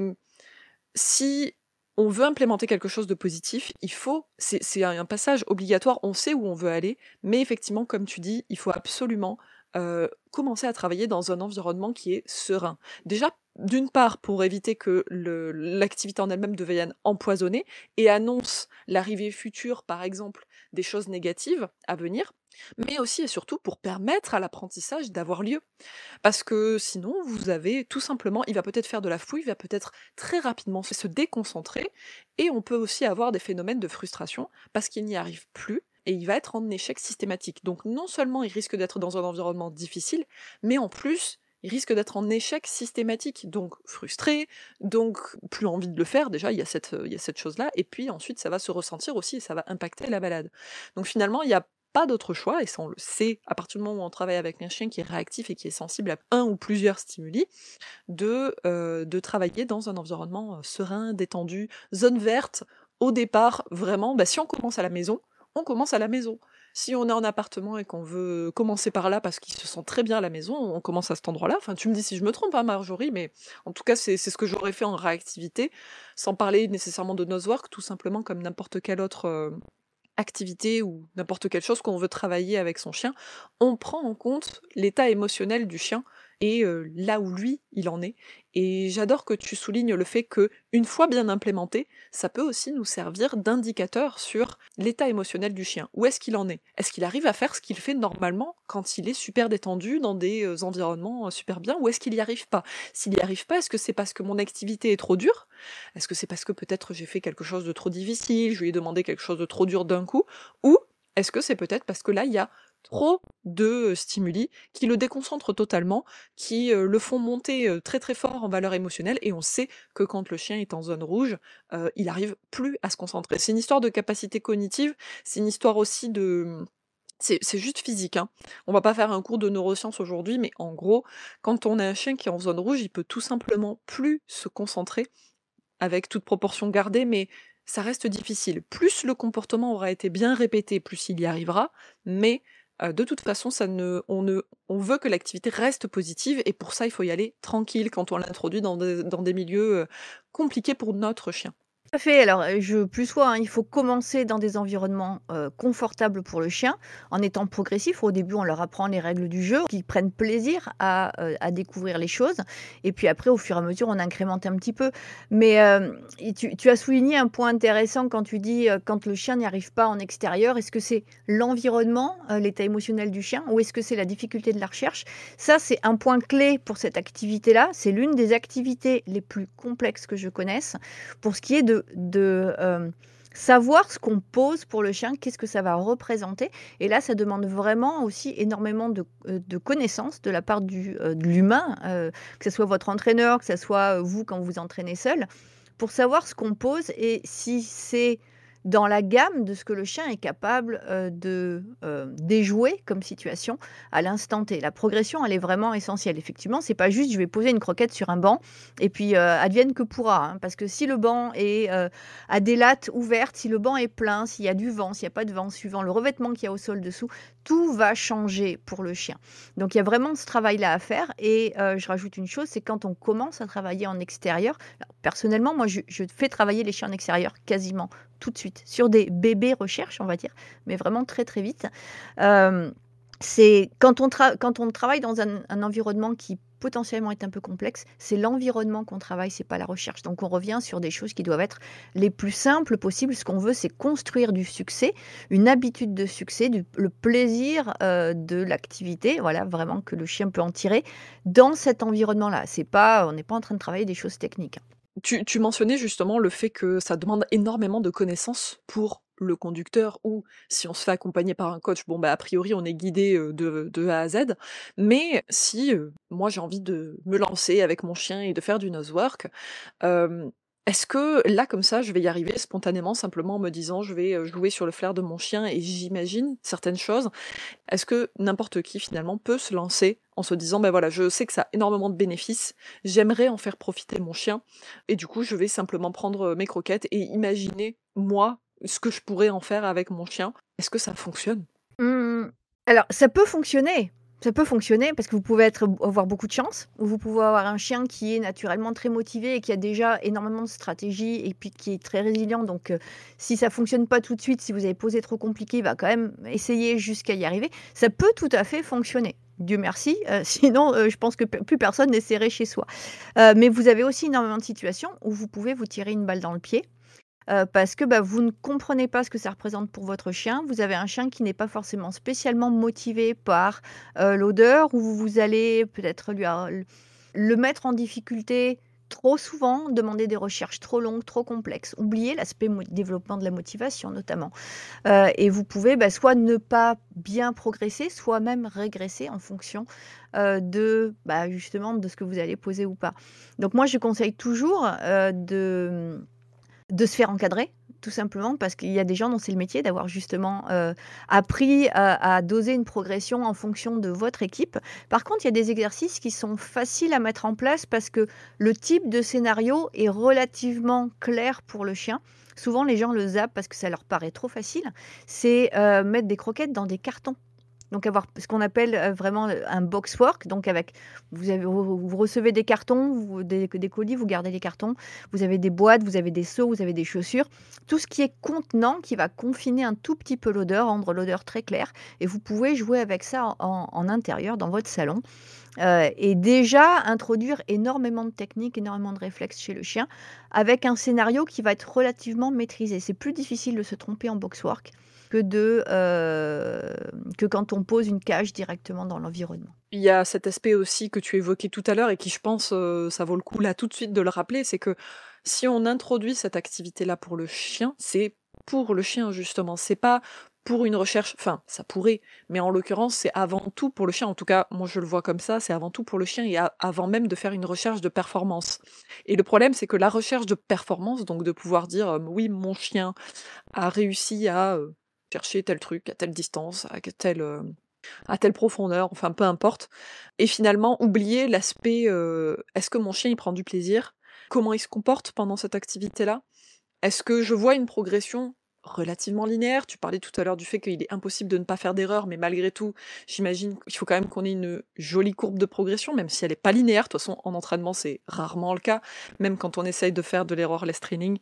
si on veut implémenter quelque chose de positif, il faut, c'est, c'est un passage obligatoire, on sait où on veut aller, mais effectivement, comme tu dis, il faut absolument euh, commencer à travailler dans un environnement qui est serein. Déjà, d'une part, pour éviter que le, l'activité en elle-même devienne empoisonnée et annonce l'arrivée future, par exemple, des choses négatives à venir, mais aussi et surtout pour permettre à l'apprentissage d'avoir lieu. Parce que sinon, vous avez tout simplement, il va peut-être faire de la fouille, il va peut-être très rapidement se déconcentrer, et on peut aussi avoir des phénomènes de frustration parce qu'il n'y arrive plus, et il va être en échec systématique. Donc non seulement il risque d'être dans un environnement difficile, mais en plus... il risque d'être en échec systématique, donc frustré, donc plus envie de le faire. Déjà, il y a cette, il y a cette chose-là, et puis ensuite, ça va se ressentir aussi, et ça va impacter la balade. Donc finalement, il y a pas d'autre choix, et ça on le sait à partir du moment où on travaille avec un chien qui est réactif et qui est sensible à un ou plusieurs stimuli, de, euh, de travailler dans un environnement serein, détendu, zone verte. Au départ, vraiment, bah, si on commence à la maison, on commence à la maison. Si on est en appartement et qu'on veut commencer par là parce qu'il se sent très bien à la maison, on commence à cet endroit-là. Enfin, tu me dis si je me trompe, hein, Marjorie, mais en tout cas, c'est, c'est ce que j'aurais fait en réactivité, sans parler nécessairement de nosework, tout simplement comme n'importe quelle autre euh, activité ou n'importe quelle chose qu'on veut travailler avec son chien. On prend en compte l'état émotionnel du chien et euh, là où lui, il en est. Et j'adore que tu soulignes le fait que, une fois bien implémenté, ça peut aussi nous servir d'indicateur sur l'état émotionnel du chien. Où est-ce qu'il en est ? Est-ce qu'il arrive à faire ce qu'il fait normalement quand il est super détendu dans des environnements super bien ? Ou est-ce qu'il n'y arrive pas ? S'il n'y arrive pas, est-ce que c'est parce que mon activité est trop dure ? Est-ce que c'est parce que peut-être j'ai fait quelque chose de trop difficile, je lui ai demandé quelque chose de trop dur d'un coup ? Ou est-ce que c'est peut-être parce que là, il y a trop de stimuli qui le déconcentrent totalement, qui euh, le font monter euh, très très fort en valeur émotionnelle, et on sait que quand le chien est en zone rouge, euh, il n'arrive plus à se concentrer. C'est une histoire de capacité cognitive, c'est une histoire aussi de... C'est, c'est juste physique, hein. On va pas faire un cours de neurosciences aujourd'hui, mais en gros, quand on a un chien qui est en zone rouge, il peut tout simplement plus se concentrer, avec toute proportion gardée, mais ça reste difficile. Plus le comportement aura été bien répété, plus il y arrivera, mais... De toute façon, ça ne, on, ne, on veut que l'activité reste positive, et pour ça, il faut y aller tranquille quand on l'introduit dans des, dans des milieux compliqués pour notre chien. Tout à fait. Alors, je plus sois, hein, il faut commencer dans des environnements euh, confortables pour le chien, en étant progressif. Au début, on leur apprend les règles du jeu, qu'ils prennent plaisir à, euh, à découvrir les choses. Et puis après, au fur et à mesure, on incrémente un petit peu. Mais euh, tu, tu as souligné un point intéressant quand tu dis euh, quand le chien n'y arrive pas en extérieur, est-ce que c'est l'environnement, euh, l'état émotionnel du chien, ou est-ce que c'est la difficulté de la recherche ? Ça, c'est un point clé pour cette activité-là. C'est l'une des activités les plus complexes que je connaisse pour ce qui est de de euh, savoir ce qu'on pose pour le chien, qu'est-ce que ça va représenter. Et là, ça demande vraiment aussi énormément de, de connaissances de la part du, euh, de l'humain, euh, que ce soit votre entraîneur, que ce soit vous quand vous vous entraînez seul, pour savoir ce qu'on pose et si c'est dans la gamme de ce que le chien est capable euh, de euh, déjouer comme situation à l'instant T. La progression, elle est vraiment essentielle. Effectivement, c'est pas juste je vais poser une croquette sur un banc et puis euh, advienne que pourra, hein, parce que si le banc est euh, à des lattes ouvertes, si le banc est plein, s'il y a du vent, s'il n'y a pas de vent, suivant le revêtement qu'il y a au sol dessous, tout va changer pour le chien. Donc il y a vraiment ce travail-là à faire. Et euh, je rajoute une chose, c'est quand on commence à travailler en extérieur. Alors, personnellement, moi, je, je fais travailler les chiens en extérieur quasiment tout de suite. Sur des bébés recherches, on va dire, mais vraiment très très vite. Euh, c'est quand on, tra- quand on travaille dans un, un environnement qui potentiellement est un peu complexe, c'est l'environnement qu'on travaille, c'est pas la recherche. Donc on revient sur des choses qui doivent être les plus simples possibles. Ce qu'on veut, c'est construire du succès, une habitude de succès, du, le plaisir euh, de l'activité, voilà, vraiment que le chien peut en tirer dans cet environnement-là. C'est pas, on n'est pas en train de travailler des choses techniques. Tu, tu mentionnais justement le fait que ça demande énormément de connaissances pour le conducteur, ou si on se fait accompagner par un coach, bon bah a priori on est guidé de, de A à Z, mais si euh, moi j'ai envie de me lancer avec mon chien et de faire du nosework, euh, est-ce que là comme ça je vais y arriver spontanément, simplement en me disant je vais jouer sur le flair de mon chien et j'imagine certaines choses? Est-ce que n'importe qui finalement peut se lancer en se disant, ben voilà, je sais que ça a énormément de bénéfices, j'aimerais en faire profiter mon chien, et du coup, je vais simplement prendre mes croquettes et imaginer, moi, ce que je pourrais en faire avec mon chien. Est-ce que ça fonctionne ? Mmh. Alors, ça peut fonctionner. Ça peut fonctionner parce que vous pouvez être, avoir beaucoup de chance, ou vous pouvez avoir un chien qui est naturellement très motivé et qui a déjà énormément de stratégies et puis qui est très résilient. Donc, euh, si ça ne fonctionne pas tout de suite, si vous avez posé trop compliqué, il va quand même essayer jusqu'à y arriver. Ça peut tout à fait fonctionner. Dieu merci, euh, sinon euh, je pense que p- plus personne n'essaierait chez soi. Euh, mais vous avez aussi énormément de situations où vous pouvez vous tirer une balle dans le pied. Euh, parce que bah, vous ne comprenez pas ce que ça représente pour votre chien. Vous avez un chien qui n'est pas forcément spécialement motivé par euh, l'odeur, ou vous allez peut-être lui a, le mettre en difficulté trop souvent, demander des recherches trop longues, trop complexes, oublier l'aspect mo- développement de la motivation notamment. Euh, et vous pouvez bah, soit ne pas bien progresser, soit même régresser en fonction euh, de bah, justement de ce que vous allez poser ou pas. Donc moi je conseille toujours euh, de... de se faire encadrer, tout simplement parce qu'il y a des gens dont c'est le métier d'avoir justement euh, appris à, à doser une progression en fonction de votre équipe. Par contre, il y a des exercices qui sont faciles à mettre en place parce que le type de scénario est relativement clair pour le chien. Souvent, les gens le zappent parce que ça leur paraît trop facile. C'est euh, mettre des croquettes dans des cartons. Donc avoir ce qu'on appelle vraiment un box work, donc avec, vous, avez, vous recevez des cartons, vous, des, des colis, vous gardez les cartons, vous avez des boîtes, vous avez des seaux, vous avez des chaussures, tout ce qui est contenant, qui va confiner un tout petit peu l'odeur, rendre l'odeur très claire, et vous pouvez jouer avec ça en, en, en intérieur, dans votre salon, euh, et déjà introduire énormément de techniques, énormément de réflexes chez le chien, avec un scénario qui va être relativement maîtrisé. C'est plus difficile de se tromper en box work que, de, euh, que quand on pose une cage directement dans l'environnement. Il y a cet aspect aussi que tu évoquais tout à l'heure et qui, je pense, euh, ça vaut le coup là tout de suite de le rappeler, c'est que si on introduit cette activité-là pour le chien, c'est pour le chien justement, c'est pas pour une recherche, enfin ça pourrait, mais en l'occurrence c'est avant tout pour le chien, en tout cas moi je le vois comme ça, c'est avant tout pour le chien et avant même de faire une recherche de performance. Et le problème c'est que la recherche de performance, donc de pouvoir dire euh, oui mon chien a réussi à... Euh, chercher tel truc, à telle distance, à telle, à telle profondeur, enfin peu importe. Et finalement, oublier l'aspect euh, est-ce que mon chien il prend du plaisir? Comment il se comporte pendant cette activité-là? Est-ce que je vois une progression relativement linéaire? Tu parlais tout à l'heure du fait qu'il est impossible de ne pas faire d'erreur, mais malgré tout, j'imagine qu'il faut quand même qu'on ait une jolie courbe de progression, même si elle n'est pas linéaire. De toute façon, en entraînement, c'est rarement le cas, même quand on essaye de faire de l'errorless training.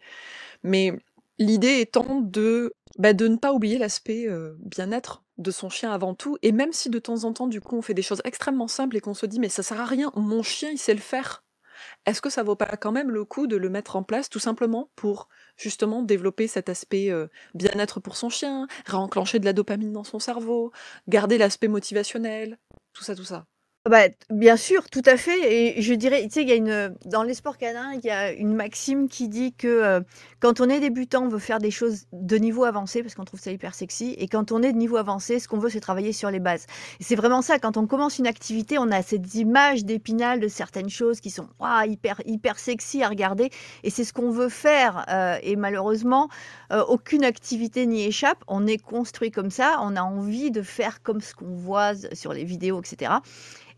Mais l'idée étant de, bah, de ne pas oublier l'aspect euh, bien-être de son chien avant tout, et même si de temps en temps, du coup, on fait des choses extrêmement simples et qu'on se dit « mais ça sert à rien, mon chien, il sait le faire », est-ce que ça vaut pas quand même le coup de le mettre en place tout simplement pour justement développer cet aspect euh, bien-être pour son chien, réenclencher de la dopamine dans son cerveau, garder l'aspect motivationnel, tout ça, tout ça? Bah, bien sûr, tout à fait. Et je dirais, tu sais, il y a une, dans les sports canins, il y a une maxime qui dit que euh, quand on est débutant, on veut faire des choses de niveau avancé parce qu'on trouve ça hyper sexy. Et quand on est de niveau avancé, ce qu'on veut, c'est travailler sur les bases. Et c'est vraiment ça. Quand on commence une activité, on a cette image d'épinal de certaines choses qui sont wow, hyper, hyper sexy à regarder. Et c'est ce qu'on veut faire. Euh, et malheureusement, euh, aucune activité n'y échappe. On est construit comme ça. On a envie de faire comme ce qu'on voit sur les vidéos, et cetera.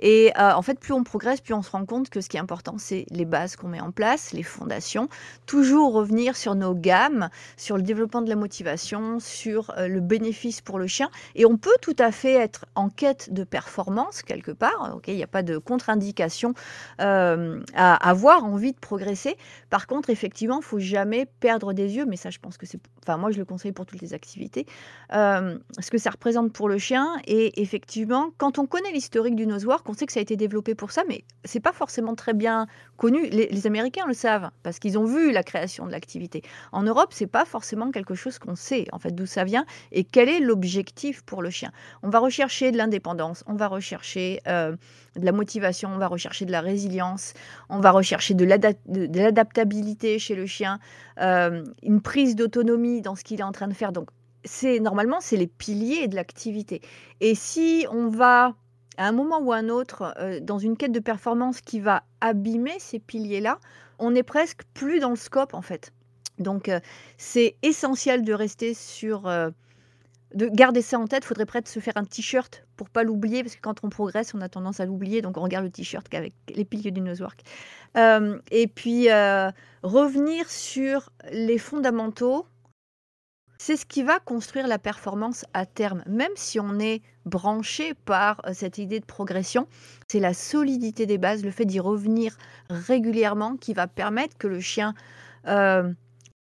Et euh, en fait, plus on progresse, plus on se rend compte que ce qui est important, c'est les bases qu'on met en place, les fondations. Toujours revenir sur nos gammes, sur le développement de la motivation, sur euh, le bénéfice pour le chien. Et on peut tout à fait être en quête de performance, quelque part. Okay, il n'y a pas de contre-indication euh, à avoir envie de progresser. Par contre, effectivement, il ne faut jamais perdre des yeux. Mais ça, je pense que c'est... Enfin, moi, je le conseille pour toutes les activités. Euh, ce que ça représente pour le chien. Et effectivement, quand on connaît l'historique du nosework, on sait que ça a été développé pour ça, mais c'est pas forcément très bien connu. Les, les Américains le savent parce qu'ils ont vu la création de l'activité. En Europe, c'est pas forcément quelque chose qu'on sait en fait d'où ça vient et quel est l'objectif pour le chien. On va rechercher de l'indépendance, on va rechercher euh, de la motivation, on va rechercher de la résilience, on va rechercher de, l'adap- de, de l'adaptabilité chez le chien, euh, une prise d'autonomie dans ce qu'il est en train de faire. Donc, c'est normalement c'est les piliers de l'activité. Et si on va à un moment ou à un autre, euh, dans une quête de performance qui va abîmer ces piliers-là, on est presque plus dans le scope, en fait. Donc, euh, c'est essentiel de rester sur... Euh, de garder ça en tête. Il faudrait presque se faire un t-shirt pour ne pas l'oublier, parce que quand on progresse, on a tendance à l'oublier. Donc, on regarde le t-shirt avec les piliers du nosework. Euh, et puis, euh, revenir sur les fondamentaux, c'est ce qui va construire la performance à terme, même si on est branché par cette idée de progression. C'est la solidité des bases, le fait d'y revenir régulièrement qui va permettre que le chien euh,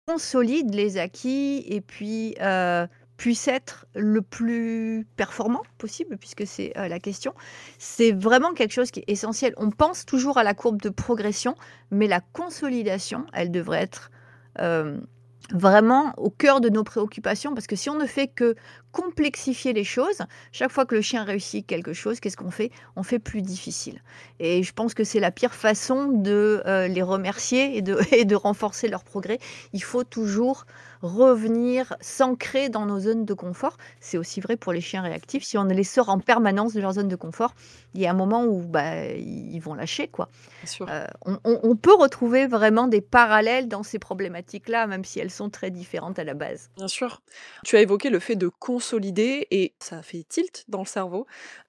consolide les acquis et puis euh, puisse être le plus performant possible, puisque c'est euh, la question. C'est vraiment quelque chose qui est essentiel. On pense toujours à la courbe de progression, mais la consolidation, elle devrait être... Euh, vraiment au cœur de nos préoccupations, parce que si on ne fait que complexifier les choses, chaque fois que le chien réussit quelque chose, qu'est-ce qu'on fait? On fait plus difficile. Et je pense que c'est la pire façon de euh, les remercier et de, et de renforcer leur progrès. Il faut toujours revenir s'ancrer dans nos zones de confort. C'est aussi vrai pour les chiens réactifs. Si on les sort en permanence de leur zone de confort, il y a un moment où bah, ils vont lâcher, quoi. Bien sûr. Euh, on, on, on peut retrouver vraiment des parallèles dans ces problématiques-là, même si elles sont très différentes à la base. Bien sûr. Tu as évoqué le fait de consolider et ça fait tilt dans le cerveau.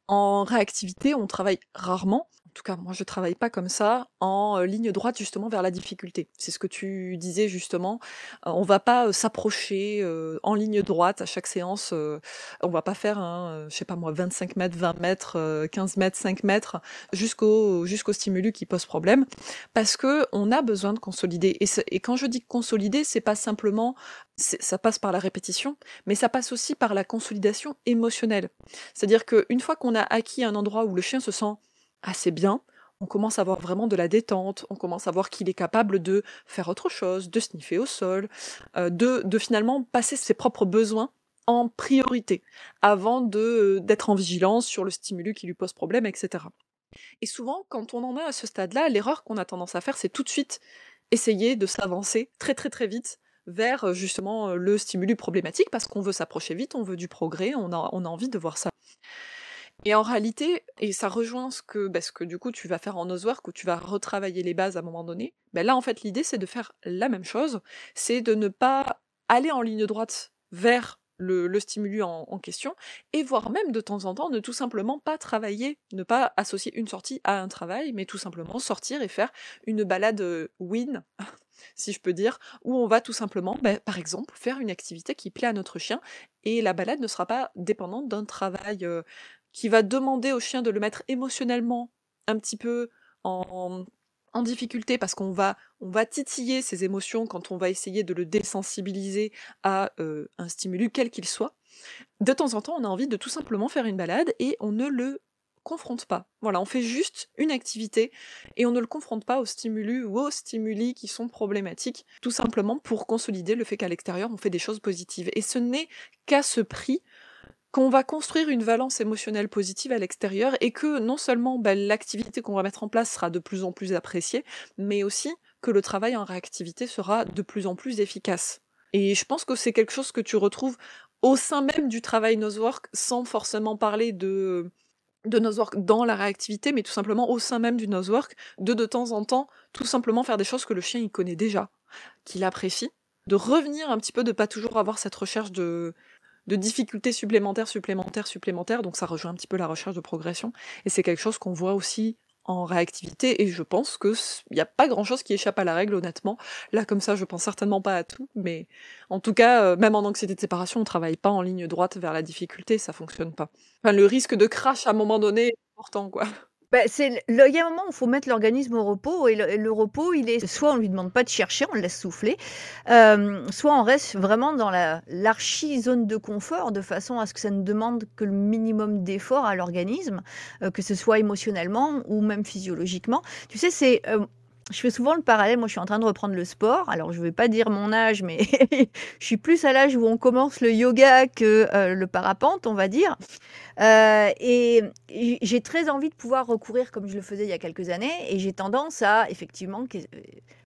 En réactivité, on travaille rarement. En tout cas, moi, je ne travaille pas comme ça, en ligne droite, justement, vers la difficulté. C'est ce que tu disais, justement. Euh, on ne va pas euh, s'approcher euh, en ligne droite à chaque séance. Euh, on ne va pas faire, hein, euh, je ne sais pas moi, vingt-cinq mètres, vingt mètres, euh, quinze mètres, cinq mètres, jusqu'au jusqu'au stimulus qui pose problème, parce qu'on a besoin de consolider. Et, et quand je dis consolider, c'est pas simplement... Ça passe par la répétition, mais ça passe aussi par la consolidation émotionnelle. C'est-à-dire qu'une fois qu'on a acquis un endroit où le chien se sent assez bien, on commence à avoir vraiment de la détente, on commence à voir qu'il est capable de faire autre chose, de sniffer au sol, euh, de, de finalement passer ses propres besoins en priorité, avant de, d'être en vigilance sur le stimulus qui lui pose problème, et cetera. Et souvent, quand on en est à ce stade-là, l'erreur qu'on a tendance à faire, c'est tout de suite essayer de s'avancer très très très vite vers justement le stimulus problématique, parce qu'on veut s'approcher vite, on veut du progrès, on a, on a envie de voir ça. Et en réalité, et ça rejoint ce que, bah, ce que du coup tu vas faire en Nosework, où tu vas retravailler les bases à un moment donné, bah là en fait l'idée c'est de faire la même chose, c'est de ne pas aller en ligne droite vers le, le stimulus en, en question, et voire même de temps en temps ne tout simplement pas travailler, ne pas associer une sortie à un travail, mais tout simplement sortir et faire une balade win, si je peux dire, où on va tout simplement, ben, par exemple, faire une activité qui plaît à notre chien, et la balade ne sera pas dépendante d'un travail euh, qui va demander au chien de le mettre émotionnellement un petit peu en, en difficulté, parce qu'on va, on va titiller ses émotions quand on va essayer de le désensibiliser à euh, un stimulus quel qu'il soit. De temps en temps, on a envie de tout simplement faire une balade, et on ne le confronte pas. Voilà, on fait juste une activité et on ne le confronte pas aux stimuli ou aux stimuli qui sont problématiques, tout simplement pour consolider le fait qu'à l'extérieur on fait des choses positives. Et ce n'est qu'à ce prix qu'on va construire une valence émotionnelle positive à l'extérieur, et que non seulement bah, l'activité qu'on va mettre en place sera de plus en plus appréciée, mais aussi que le travail en réactivité sera de plus en plus efficace. Et je pense que c'est quelque chose que tu retrouves au sein même du travail Nosework, sans forcément parler de... de Nosework dans la réactivité, mais tout simplement au sein même du Nosework, de de temps en temps, tout simplement faire des choses que le chien il connaît déjà, qu'il apprécie, de revenir un petit peu, de pas toujours avoir cette recherche de, de difficultés supplémentaires, supplémentaires, supplémentaires, donc ça rejoint un petit peu la recherche de progression, et c'est quelque chose qu'on voit aussi en réactivité, et je pense qu'il n'y a pas grand-chose qui échappe à la règle, honnêtement. Là, comme ça, je pense certainement pas à tout, mais en tout cas, euh, même en anxiété de séparation, on travaille pas en ligne droite vers la difficulté, ça fonctionne pas. Enfin, le risque de crash, à un moment donné, est important, quoi. Bah, c'est le... Il y a un moment où il faut mettre l'organisme au repos, et le, et le repos, il est soit on ne lui demande pas de chercher, on le laisse souffler, euh, soit on reste vraiment dans la, l'archi-zone de confort, de façon à ce que ça ne demande que le minimum d'effort à l'organisme, euh, que ce soit émotionnellement ou même physiologiquement. Tu sais, c'est... Euh... Je fais souvent le parallèle, moi je suis en train de reprendre le sport, alors je ne vais pas dire mon âge, mais je suis plus à l'âge où on commence le yoga que euh, le parapente, on va dire. Euh, et j'ai très envie de pouvoir recourir comme je le faisais il y a quelques années, et j'ai tendance à effectivement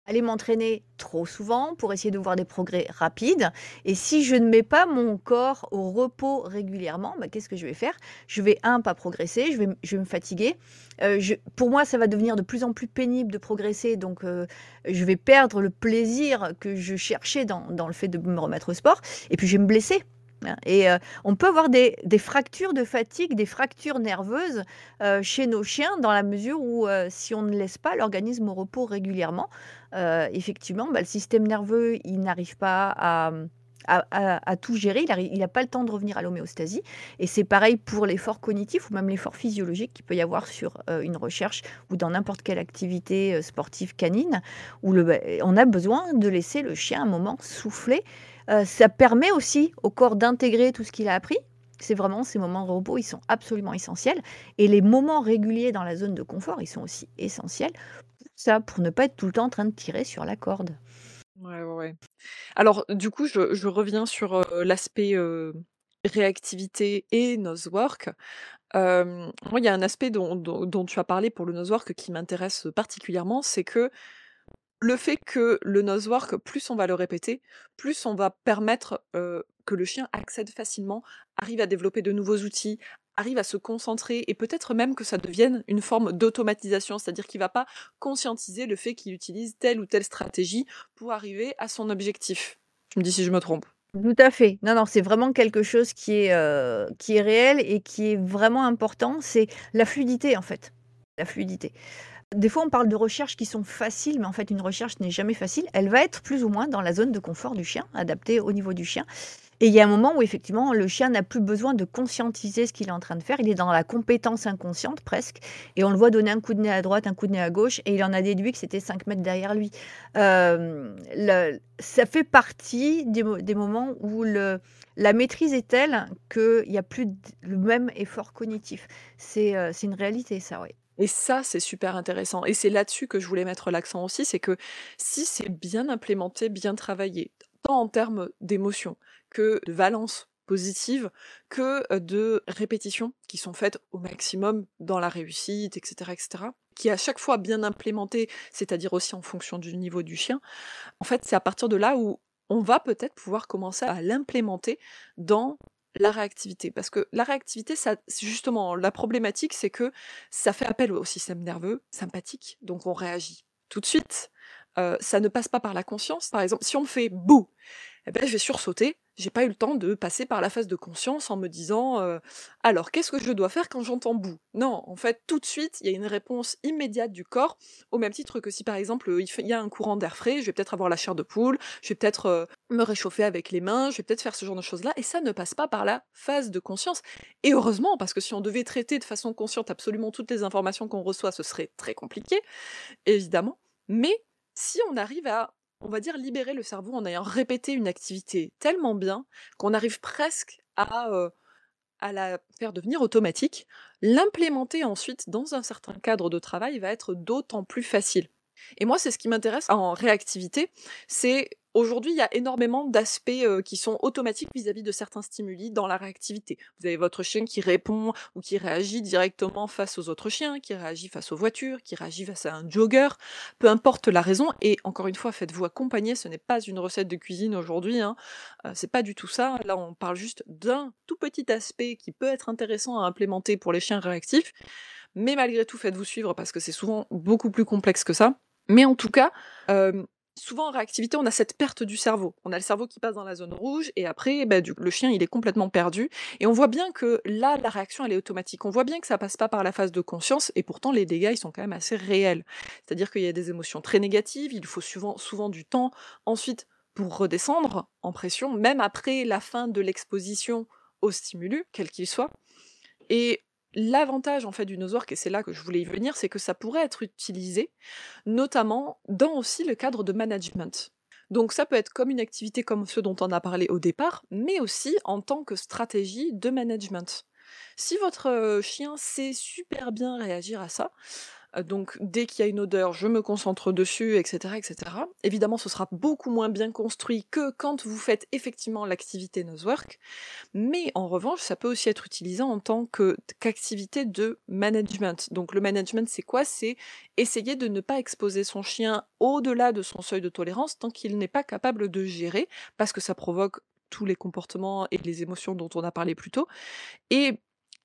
aller m'entraîner trop souvent pour essayer de voir des progrès rapides. Et si je ne mets pas mon corps au repos régulièrement, bah, qu'est-ce que je vais faire? Je vais, un, pas progresser, je vais, je vais me fatiguer. Euh, je, pour moi, ça va devenir de plus en plus pénible de progresser, donc euh, je vais perdre le plaisir que je cherchais dans, dans le fait de me remettre au sport. Et puis, je vais me blesser. Et euh, on peut avoir des, des fractures de fatigue, des fractures nerveuses euh, chez nos chiens, dans la mesure où euh, si on ne laisse pas l'organisme au repos régulièrement, euh, effectivement, bah, le système nerveux, il n'arrive pas à, à, à, à tout gérer, il n'a pas le temps de revenir à l'homéostasie. Et c'est pareil pour l'effort cognitif ou même l'effort physiologique qu'il peut y avoir sur euh, une recherche ou dans n'importe quelle activité euh, sportive canine, où le, on a besoin de laisser le chien un moment souffler. Euh, ça permet aussi au corps d'intégrer tout ce qu'il a appris. C'est vraiment ces moments de repos, ils sont absolument essentiels. Et les moments réguliers dans la zone de confort, ils sont aussi essentiels. Ça, pour ne pas être tout le temps en train de tirer sur la corde. Ouais, ouais, ouais. Alors, du coup, je, je reviens sur euh, l'aspect euh, réactivité et Nosework. Euh, moi, il y a un aspect dont, dont, dont tu as parlé pour le Nosework qui m'intéresse particulièrement, c'est que le fait que le nosework, plus on va le répéter, plus on va permettre euh, que le chien accède facilement, arrive à développer de nouveaux outils, arrive à se concentrer, et peut-être même que ça devienne une forme d'automatisation, c'est-à-dire qu'il ne va pas conscientiser le fait qu'il utilise telle ou telle stratégie pour arriver à son objectif. Tu me dis si je me trompe. Tout à fait. Non, non, c'est vraiment quelque chose qui est, euh, qui est réel et qui est vraiment important. C'est la fluidité, en fait. La fluidité. Des fois, on parle de recherches qui sont faciles, mais en fait, une recherche n'est jamais facile. Elle va être plus ou moins dans la zone de confort du chien, adaptée au niveau du chien. Et il y a un moment où, effectivement, le chien n'a plus besoin de conscientiser ce qu'il est en train de faire. Il est dans la compétence inconsciente, presque. Et on le voit donner un coup de nez à droite, un coup de nez à gauche. Et il en a déduit que c'était cinq mètres derrière lui. Euh, le, ça fait partie des, des moments où le, la maîtrise est telle qu'il n'y a plus de, le même effort cognitif. C'est euh, c'est une réalité, ça, oui. Et ça, c'est super intéressant. Et c'est là-dessus que je voulais mettre l'accent aussi. C'est que si c'est bien implémenté, bien travaillé, tant en termes d'émotion que de valence positive, que de répétitions qui sont faites au maximum dans la réussite, et cetera, et cetera, qui est à chaque fois bien implémentée, c'est-à-dire aussi en fonction du niveau du chien, en fait, c'est à partir de là où on va peut-être pouvoir commencer à l'implémenter dans la réactivité. Parce que la réactivité, ça, justement, la problématique, c'est que ça fait appel au système nerveux sympathique, donc on réagit tout de suite. Euh, ça ne passe pas par la conscience. Par exemple, si on me fait « bouh », eh ben, je vais sursauter, j'ai pas eu le temps de passer par la phase de conscience en me disant euh, « alors, qu'est-ce que je dois faire quand j'entends bouh ?» Non, en fait, tout de suite, il y a une réponse immédiate du corps, au même titre que si, par exemple, il, fait, il y a un courant d'air frais, je vais peut-être avoir la chair de poule, je vais peut-être euh, me réchauffer avec les mains, je vais peut-être faire ce genre de choses-là, et ça ne passe pas par la phase de conscience. Et heureusement, parce que si on devait traiter de façon consciente absolument toutes les informations qu'on reçoit, ce serait très compliqué, évidemment, mais si on arrive à, on va dire, libérer le cerveau en ayant répété une activité tellement bien qu'on arrive presque à, euh, à la faire devenir automatique, l'implémenter ensuite dans un certain cadre de travail va être d'autant plus facile. Et moi, c'est ce qui m'intéresse en réactivité, c'est aujourd'hui, il y a énormément d'aspects euh, qui sont automatiques vis-à-vis de certains stimuli dans la réactivité. Vous avez votre chien qui répond ou qui réagit directement face aux autres chiens, qui réagit face aux voitures, qui réagit face à un jogger, peu importe la raison. Et encore une fois, faites-vous accompagner, ce n'est pas une recette de cuisine aujourd'hui, hein. Euh, c'est pas du tout ça. Là, on parle juste d'un tout petit aspect qui peut être intéressant à implémenter pour les chiens réactifs. Mais malgré tout, faites-vous suivre parce que c'est souvent beaucoup plus complexe que ça. Mais en tout cas, euh, souvent en réactivité, on a cette perte du cerveau. On a le cerveau qui passe dans la zone rouge et après, ben, du, le chien, il est complètement perdu. Et on voit bien que là, la réaction, elle est automatique. On voit bien que ça passe pas par la phase de conscience et pourtant, les dégâts, ils sont quand même assez réels. C'est-à-dire qu'il y a des émotions très négatives, il faut souvent, souvent du temps ensuite pour redescendre en pression, même après la fin de l'exposition au stimulus, quel qu'il soit. Et l'avantage en fait du nosework, et c'est là que je voulais y venir, c'est que ça pourrait être utilisé notamment dans aussi le cadre de management. Donc ça peut être comme une activité comme ce dont on a parlé au départ, mais aussi en tant que stratégie de management. Si votre chien sait super bien réagir à ça, donc dès qu'il y a une odeur, je me concentre dessus, et cetera, et cetera. Évidemment, ce sera beaucoup moins bien construit que quand vous faites effectivement l'activité nosework, mais en revanche, ça peut aussi être utilisé en tant que, qu'activité de management. Donc le management, c'est quoi? C'est essayer de ne pas exposer son chien au-delà de son seuil de tolérance tant qu'il n'est pas capable de gérer, parce que ça provoque tous les comportements et les émotions dont on a parlé plus tôt. Et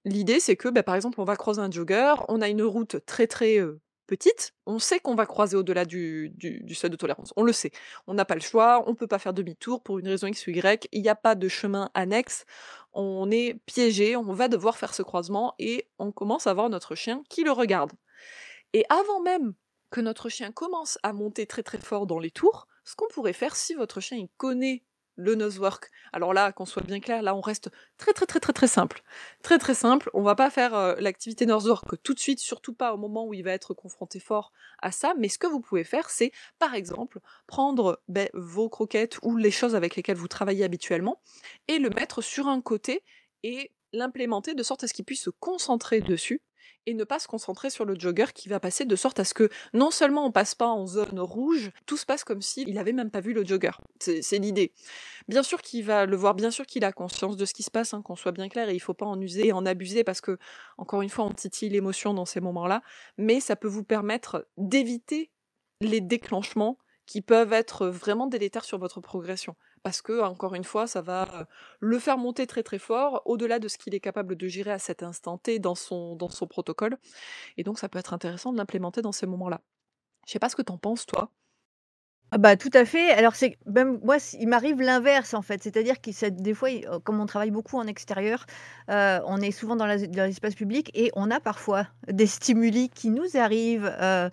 l'idée, c'est que, bah, par exemple, on va croiser un jogger, on a une route très très euh, petite, on sait qu'on va croiser au-delà du, du, du seuil de tolérance, on le sait. On n'a pas le choix, on ne peut pas faire demi-tour pour une raison X ou Y, il n'y a pas de chemin annexe, on est piégé, on va devoir faire ce croisement et on commence à voir notre chien qui le regarde. Et avant même que notre chien commence à monter très très fort dans les tours, ce qu'on pourrait faire si votre chien il connaît le nosework. Alors là, qu'on soit bien clair, là on reste très très très très très simple. Très très simple, on va pas faire euh, l'activité nosework tout de suite, surtout pas au moment où il va être confronté fort à ça, mais ce que vous pouvez faire, c'est par exemple prendre ben, vos croquettes ou les choses avec lesquelles vous travaillez habituellement et le mettre sur un côté et l'implémenter de sorte à ce qu'il puisse se concentrer dessus et ne pas se concentrer sur le jogger qui va passer de sorte à ce que non seulement on passe pas en zone rouge, tout se passe comme s'il n'avait même pas vu le jogger. C'est, c'est l'idée. Bien sûr qu'il va le voir, bien sûr qu'il a conscience de ce qui se passe, hein, qu'on soit bien clair, et il faut pas en user et en abuser parce que, encore une fois, on titille l'émotion dans ces moments-là, mais ça peut vous permettre d'éviter les déclenchements qui peuvent être vraiment délétères sur votre progression. Parce que, encore une fois, ça va le faire monter très très fort, au-delà de ce qu'il est capable de gérer à cet instant T dans son, dans son protocole. Et donc, ça peut être intéressant de l'implémenter dans ces moments-là. Je sais pas ce que t'en penses, toi. Ah bah, tout à fait. Alors, c'est même moi, c- il m'arrive l'inverse, en fait. C'est-à-dire que ça- des fois, il- euh, comme on travaille beaucoup en extérieur, euh, on est souvent dans la- dans l'espace public et on a parfois des stimuli qui nous arrivent, euh,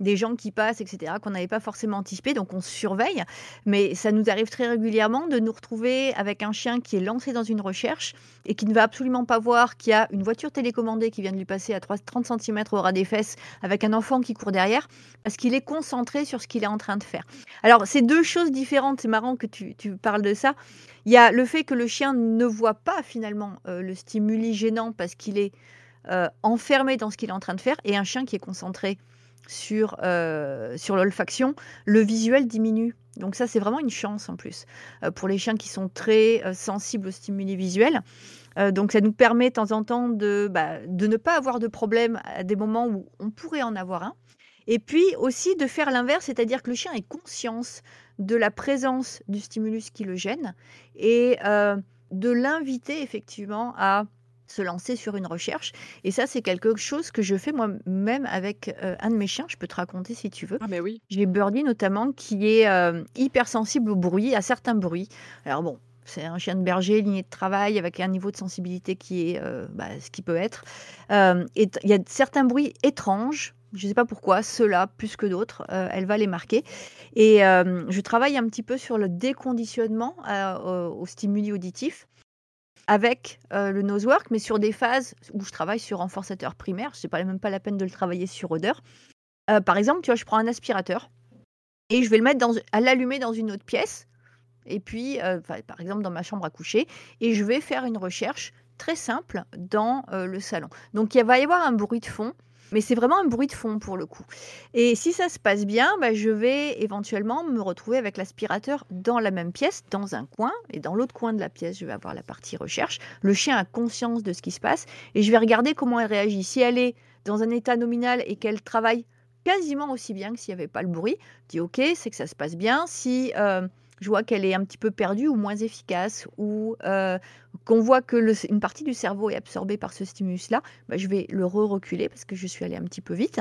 des gens qui passent, et cetera, qu'on n'avait pas forcément anticipé. Donc, on se surveille. Mais ça nous arrive très régulièrement de nous retrouver avec un chien qui est lancé dans une recherche et qui ne va absolument pas voir qu'il y a une voiture télécommandée qui vient de lui passer à trente centimètres au ras des fesses avec un enfant qui court derrière parce qu'il est concentré sur ce qu'il est en train de faire. Alors, c'est deux choses différentes. C'est marrant que tu, tu parles de ça. Il y a le fait que le chien ne voit pas finalement euh, le stimuli gênant parce qu'il est euh, enfermé dans ce qu'il est en train de faire et un chien qui est concentré sur, euh, sur l'olfaction, le visuel diminue. Donc ça, c'est vraiment une chance en plus euh, pour les chiens qui sont très euh, sensibles aux stimuli visuels. Euh, donc ça nous permet de temps en temps de, bah, de ne pas avoir de problème à des moments où on pourrait en avoir un. Et puis aussi de faire l'inverse, c'est-à-dire que le chien ait conscience de la présence du stimulus qui le gêne et euh, de l'inviter effectivement à se lancer sur une recherche. Et ça, c'est quelque chose que je fais moi-même avec euh, un de mes chiens. Je peux te raconter si tu veux. Ah mais oui. J'ai Birdie notamment qui est euh, hypersensible au bruit, à certains bruits. Alors bon, c'est un chien de berger, lignée de travail, avec un niveau de sensibilité qui est euh, bah, ce qu'il peut être. Euh, et t- il y a certains bruits étranges. Je ne sais pas pourquoi, ceux-là, plus que d'autres, euh, elle va les marquer. Et euh, je travaille un petit peu sur le déconditionnement euh, au, au stimuli auditif avec euh, le nosework, mais sur des phases où je travaille sur renforçateur primaire. Ce n'est pas, même pas la peine de le travailler sur odeur. Euh, par exemple, tu vois, je prends un aspirateur et je vais le mettre dans, à l'allumer dans une autre pièce, et puis, euh, enfin, par exemple, dans ma chambre à coucher, et je vais faire une recherche très simple dans euh, le salon. Donc, il va y avoir un bruit de fond. Mais c'est vraiment un bruit de fond pour le coup. Et si ça se passe bien, bah, je vais éventuellement me retrouver avec l'aspirateur dans la même pièce, dans un coin. Et dans l'autre coin de la pièce, je vais avoir la partie recherche. Le chien a conscience de ce qui se passe et je vais regarder comment elle réagit. Si elle est dans un état nominal et qu'elle travaille quasiment aussi bien que s'il n'y avait pas le bruit, je dis ok, c'est que ça se passe bien. Si euh, je vois qu'elle est un petit peu perdue ou moins efficace, ou euh, qu'on voit que le, une partie du cerveau est absorbée par ce stimulus-là, bah, je vais le re-reculer parce que je suis allée un petit peu vite.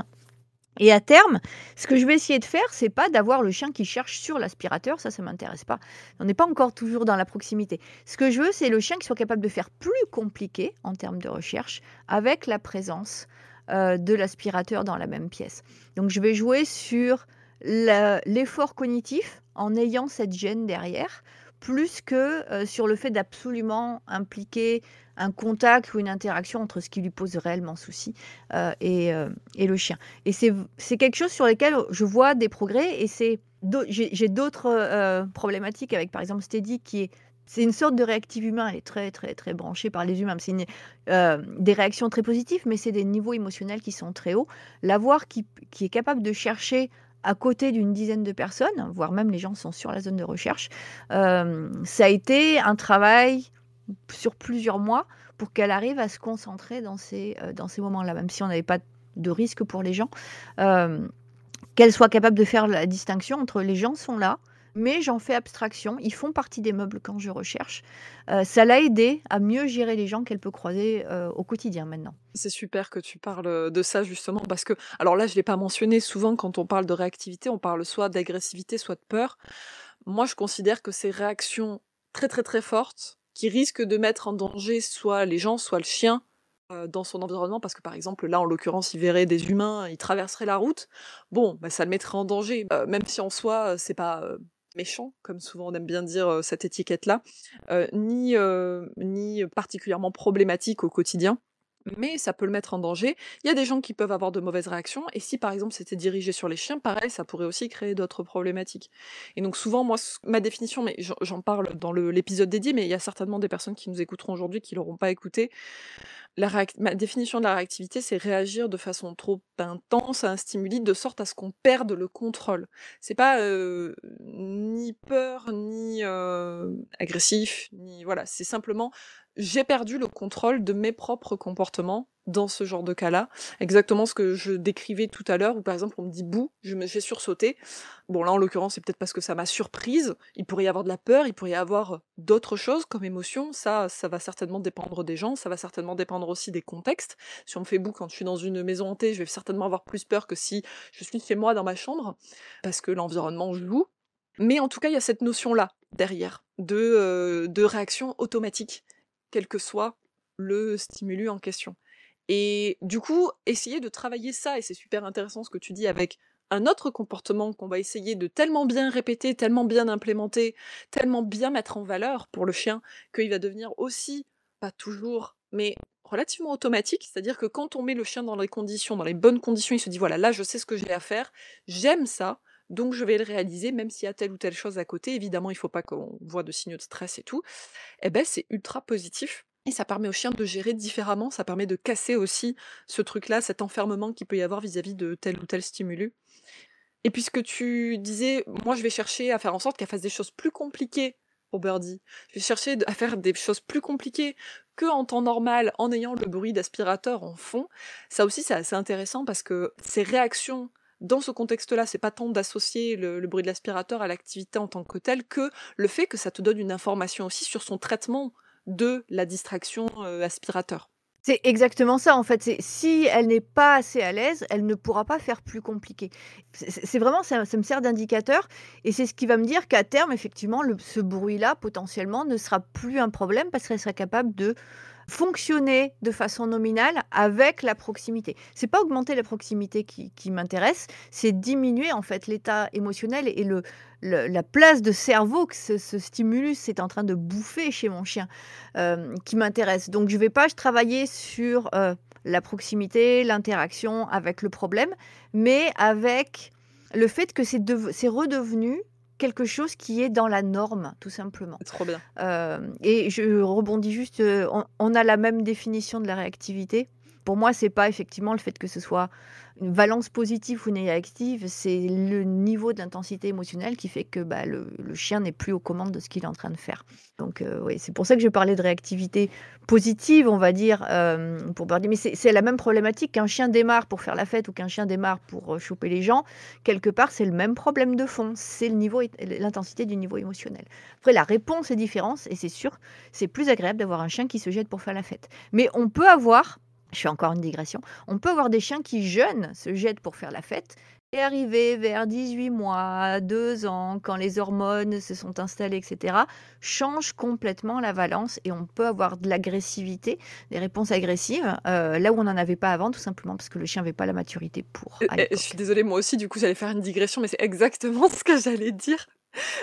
Et à terme, ce que je vais essayer de faire, c'est pas d'avoir le chien qui cherche sur l'aspirateur, ça, ça m'intéresse pas. On n'est pas encore toujours dans la proximité. Ce que je veux, c'est le chien qui soit capable de faire plus compliqué en termes de recherche avec la présence euh, de l'aspirateur dans la même pièce. Donc, je vais jouer sur la, l'effort cognitif en ayant cette gêne derrière, plus que euh, sur le fait d'absolument impliquer un contact ou une interaction entre ce qui lui pose réellement souci euh, et, euh, et le chien. Et c'est, c'est quelque chose sur lequel je vois des progrès et c'est d'au- j'ai, j'ai d'autres euh, problématiques avec, par exemple, Steady qui est c'est une sorte de réactif humain, elle est très, très, très branchée par les humains. C'est une, euh, des réactions très positives, mais c'est des niveaux émotionnels qui sont très hauts. L'avoir qui, qui est capable de chercher à côté d'une dizaine de personnes, voire même les gens sont sur la zone de recherche, euh, ça a été un travail sur plusieurs mois pour qu'elle arrive à se concentrer dans ces, euh, dans ces moments-là, même si on n'avait pas de risque pour les gens, euh, qu'elle soit capable de faire la distinction entre les gens sont là, mais j'en fais abstraction, ils font partie des meubles quand je recherche. Euh, ça l'a aidé à mieux gérer les gens qu'elle peut croiser euh, au quotidien maintenant. C'est super que tu parles de ça justement, parce que, alors là je ne l'ai pas mentionné, souvent quand on parle de réactivité, on parle soit d'agressivité, soit de peur. Moi je considère que ces réactions très très très fortes, qui risquent de mettre en danger soit les gens, soit le chien, dans son environnement, parce que par exemple là en l'occurrence il verrait des humains, il traverserait la route, bon, bah, ça le mettrait en danger, euh, même si en soi c'est pas euh, méchant, comme souvent on aime bien dire euh, cette étiquette-là, euh, ni, euh, ni particulièrement problématique au quotidien, mais ça peut le mettre en danger. Il y a des gens qui peuvent avoir de mauvaises réactions, et si par exemple c'était dirigé sur les chiens, pareil, ça pourrait aussi créer d'autres problématiques. Et donc souvent, moi, ma définition, mais j'en parle dans le, l'épisode dédié, mais il y a certainement des personnes qui nous écouteront aujourd'hui qui ne l'auront pas écouté. La réac- ma définition de la réactivité, c'est réagir de façon trop intense à un stimuli de sorte à ce qu'on perde le contrôle. C'est pas euh, ni peur, ni euh, agressif, ni voilà, c'est simplement j'ai perdu le contrôle de mes propres comportements dans ce genre de cas-là. Exactement ce que je décrivais tout à l'heure, où par exemple on me dit « bouh », je me fais sursauter. Bon là en l'occurrence c'est peut-être parce que ça m'a surprise, il pourrait y avoir de la peur, il pourrait y avoir d'autres choses comme émotion, ça, ça va certainement dépendre des gens, ça va certainement dépendre aussi des contextes. Si on me fait bouh quand je suis dans une maison hantée, je vais certainement avoir plus peur que si je suis chez moi dans ma chambre, parce que l'environnement joue. Mais en tout cas il y a cette notion-là derrière, de, euh, de réaction automatique, quel que soit le stimulus en question. Et du coup, essayer de travailler ça, et c'est super intéressant ce que tu dis avec un autre comportement qu'on va essayer de tellement bien répéter, tellement bien implémenter, tellement bien mettre en valeur pour le chien, qu'il va devenir aussi, pas toujours, mais relativement automatique, c'est-à-dire que quand on met le chien dans les conditions, dans les bonnes conditions, il se dit voilà, là je sais ce que j'ai à faire, j'aime ça, donc je vais le réaliser, même s'il y a telle ou telle chose à côté, évidemment il ne faut pas qu'on voit de signaux de stress et tout, et ben c'est ultra positif. Et ça permet au chien de gérer différemment, ça permet de casser aussi ce truc-là, cet enfermement qu'il peut y avoir vis-à-vis de tel ou tel stimulus. Et puisque tu disais, moi je vais chercher à faire en sorte qu'elle fasse des choses plus compliquées pour Birdie, je vais chercher à faire des choses plus compliquées qu'en temps normal, en ayant le bruit d'aspirateur en fond, ça aussi c'est assez intéressant parce que ces réactions, dans ce contexte-là, c'est pas tant d'associer le, le bruit de l'aspirateur à l'activité en tant que telle que le fait que ça te donne une information aussi sur son traitement de la distraction euh, aspirateur. C'est exactement ça en fait, c'est, si elle n'est pas assez à l'aise, elle ne pourra pas faire plus compliqué. C'est, c'est vraiment, ça, ça me sert d'indicateur et c'est ce qui va me dire qu'à terme, effectivement, le, ce bruit-là potentiellement ne sera plus un problème parce qu'elle sera capable de fonctionner de façon nominale avec la proximité. C'est pas augmenter la proximité qui, qui m'intéresse, c'est diminuer en fait l'état émotionnel et le, le, la place de cerveau que ce, ce stimulus est en train de bouffer chez mon chien euh, qui m'intéresse. Donc je vais pas travailler sur euh, la proximité, l'interaction avec le problème, mais avec le fait que c'est, de, c'est redevenu quelque chose qui est dans la norme, tout simplement. Trop bien. Euh, et je rebondis juste, euh, on, on a la même définition de la réactivité. Pour moi, ce n'est pas effectivement le fait que ce soit une valence positive ou négative, c'est le niveau d'intensité émotionnelle qui fait que bah, le, le chien n'est plus aux commandes de ce qu'il est en train de faire. Donc euh, oui, c'est pour ça que je parlais de réactivité positive, on va dire, euh, pour Birdie. Mais c'est, c'est la même problématique qu'un chien démarre pour faire la fête ou qu'un chien démarre pour choper les gens. Quelque part, c'est le même problème de fond, c'est le niveau, l'intensité du niveau émotionnel. Après, la réponse est différente et c'est sûr, c'est plus agréable d'avoir un chien qui se jette pour faire la fête. Mais on peut avoir... Je fais encore une digression. On peut avoir des chiens qui, jeunes, se jettent pour faire la fête et arriver vers dix-huit mois, deux ans, quand les hormones se sont installées, et cetera, changent complètement la balance et on peut avoir de l'agressivité, des réponses agressives, euh, là où on n'en avait pas avant, tout simplement parce que le chien n'avait pas la maturité pour. Euh, je suis désolée, moi aussi, du coup, j'allais faire une digression, mais c'est exactement ce que j'allais dire.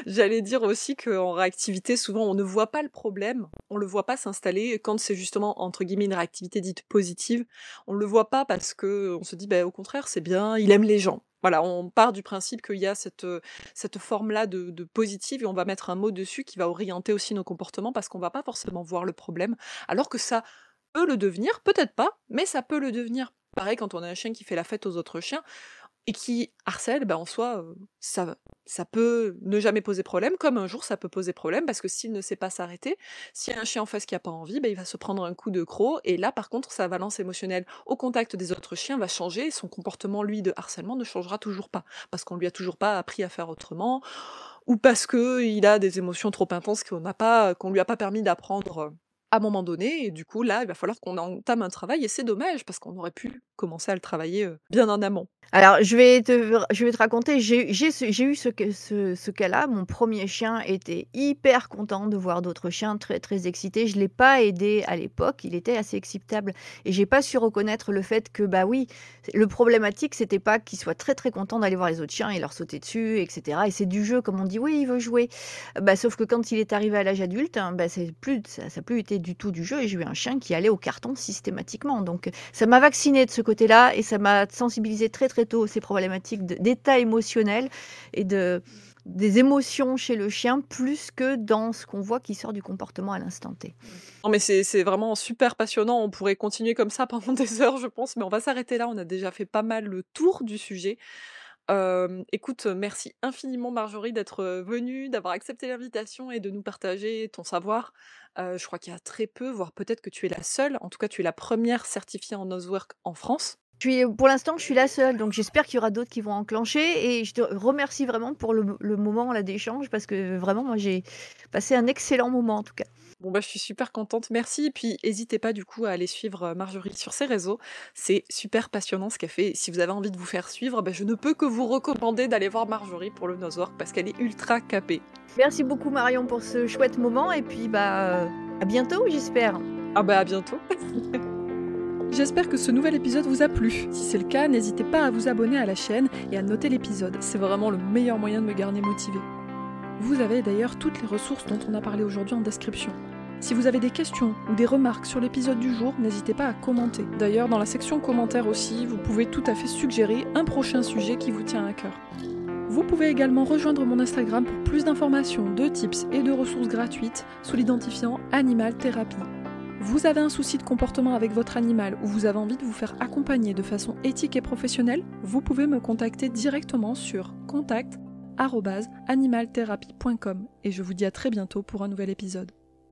J'allais dire aussi qu'en réactivité, souvent, on ne voit pas le problème, on ne le voit pas s'installer quand c'est justement, entre guillemets, une réactivité dite positive. On ne le voit pas parce qu'on se dit, bah, au contraire, c'est bien, il aime les gens. Voilà, on part du principe qu'il y a cette, cette forme-là de, de positive et on va mettre un mot dessus qui va orienter aussi nos comportements parce qu'on ne va pas forcément voir le problème, alors que ça peut le devenir, peut-être pas, mais ça peut le devenir. Pareil, quand on a un chien qui fait la fête aux autres chiens, et qui harcèle, bah en soi, ça, ça peut ne jamais poser problème, comme un jour ça peut poser problème, parce que s'il ne sait pas s'arrêter, s'il y a un chien en face qui n'a pas envie, bah il va se prendre un coup de croc, et là par contre sa valence émotionnelle au contact des autres chiens va changer, et son comportement lui de harcèlement ne changera toujours pas, parce qu'on lui a toujours pas appris à faire autrement, ou parce qu'il a des émotions trop intenses qu'on n'a pas, qu'on lui a pas permis d'apprendre à un moment donné, et du coup là il va falloir qu'on entame un travail, et c'est dommage, parce qu'on aurait pu commencer à le travailler bien en amont. Alors, je vais te, je vais te raconter, j'ai, j'ai, j'ai eu ce, ce, ce cas-là. Mon premier chien était hyper content de voir d'autres chiens, très, très excité. Je ne l'ai pas aidé à l'époque, il était assez excitable. Et je n'ai pas su reconnaître le fait que, bah oui, le problématique, ce n'était pas qu'il soit très, très content d'aller voir les autres chiens et leur sauter dessus, et cetera. Et c'est du jeu, comme on dit, oui, il veut jouer. Bah, sauf que quand il est arrivé à l'âge adulte, hein, bah, c'est plus, ça n'a plus été du tout du jeu. Et j'ai eu un chien qui allait au carton systématiquement. Donc, ça m'a vaccinée de ce côté-là et ça m'a sensibilisée très, très tôt ces problématiques de, d'état émotionnel et de, des émotions chez le chien plus que dans ce qu'on voit qui sort du comportement à l'instant T. Non mais c'est, c'est vraiment super passionnant, on pourrait continuer comme ça pendant des heures je pense, mais on va s'arrêter là, on a déjà fait pas mal le tour du sujet. Euh, écoute, merci infiniment Marjorie d'être venue, d'avoir accepté l'invitation et de nous partager ton savoir Euh, je crois qu'il y a très peu, voire peut-être que tu es la seule. En tout cas, tu es la première certifiée en Nosework en France. Je suis, pour l'instant, je suis la seule, donc j'espère qu'il y aura d'autres qui vont enclencher. Et je te remercie vraiment pour le, le moment là, d'échange, parce que vraiment, moi, j'ai passé un excellent moment, en tout cas. Bon, bah, je suis super contente, merci. Et puis, n'hésitez pas, du coup, à aller suivre Marjorie sur ses réseaux. C'est super passionnant, ce qu'elle fait. Si vous avez envie de vous faire suivre, bah, je ne peux que vous recommander d'aller voir Marjorie pour le Nosework, parce qu'elle est ultra capée. Merci beaucoup, Marion, pour ce chouette moment. Et puis, bah, à bientôt, j'espère. Ah bah, à bientôt. J'espère que ce nouvel épisode vous a plu. Si c'est le cas, n'hésitez pas à vous abonner à la chaîne et à noter l'épisode. C'est vraiment le meilleur moyen de me garder motivée. Vous avez d'ailleurs toutes les ressources dont on a parlé aujourd'hui en description. Si vous avez des questions ou des remarques sur l'épisode du jour, n'hésitez pas à commenter. D'ailleurs, dans la section commentaires aussi, vous pouvez tout à fait suggérer un prochain sujet qui vous tient à cœur. Vous pouvez également rejoindre mon Instagram pour plus d'informations, de tips et de ressources gratuites sous l'identifiant Animal Therapy. Vous avez un souci de comportement avec votre animal ou vous avez envie de vous faire accompagner de façon éthique et professionnelle, vous pouvez me contacter directement sur contact arobase animaltherapie point com et je vous dis à très bientôt pour un nouvel épisode.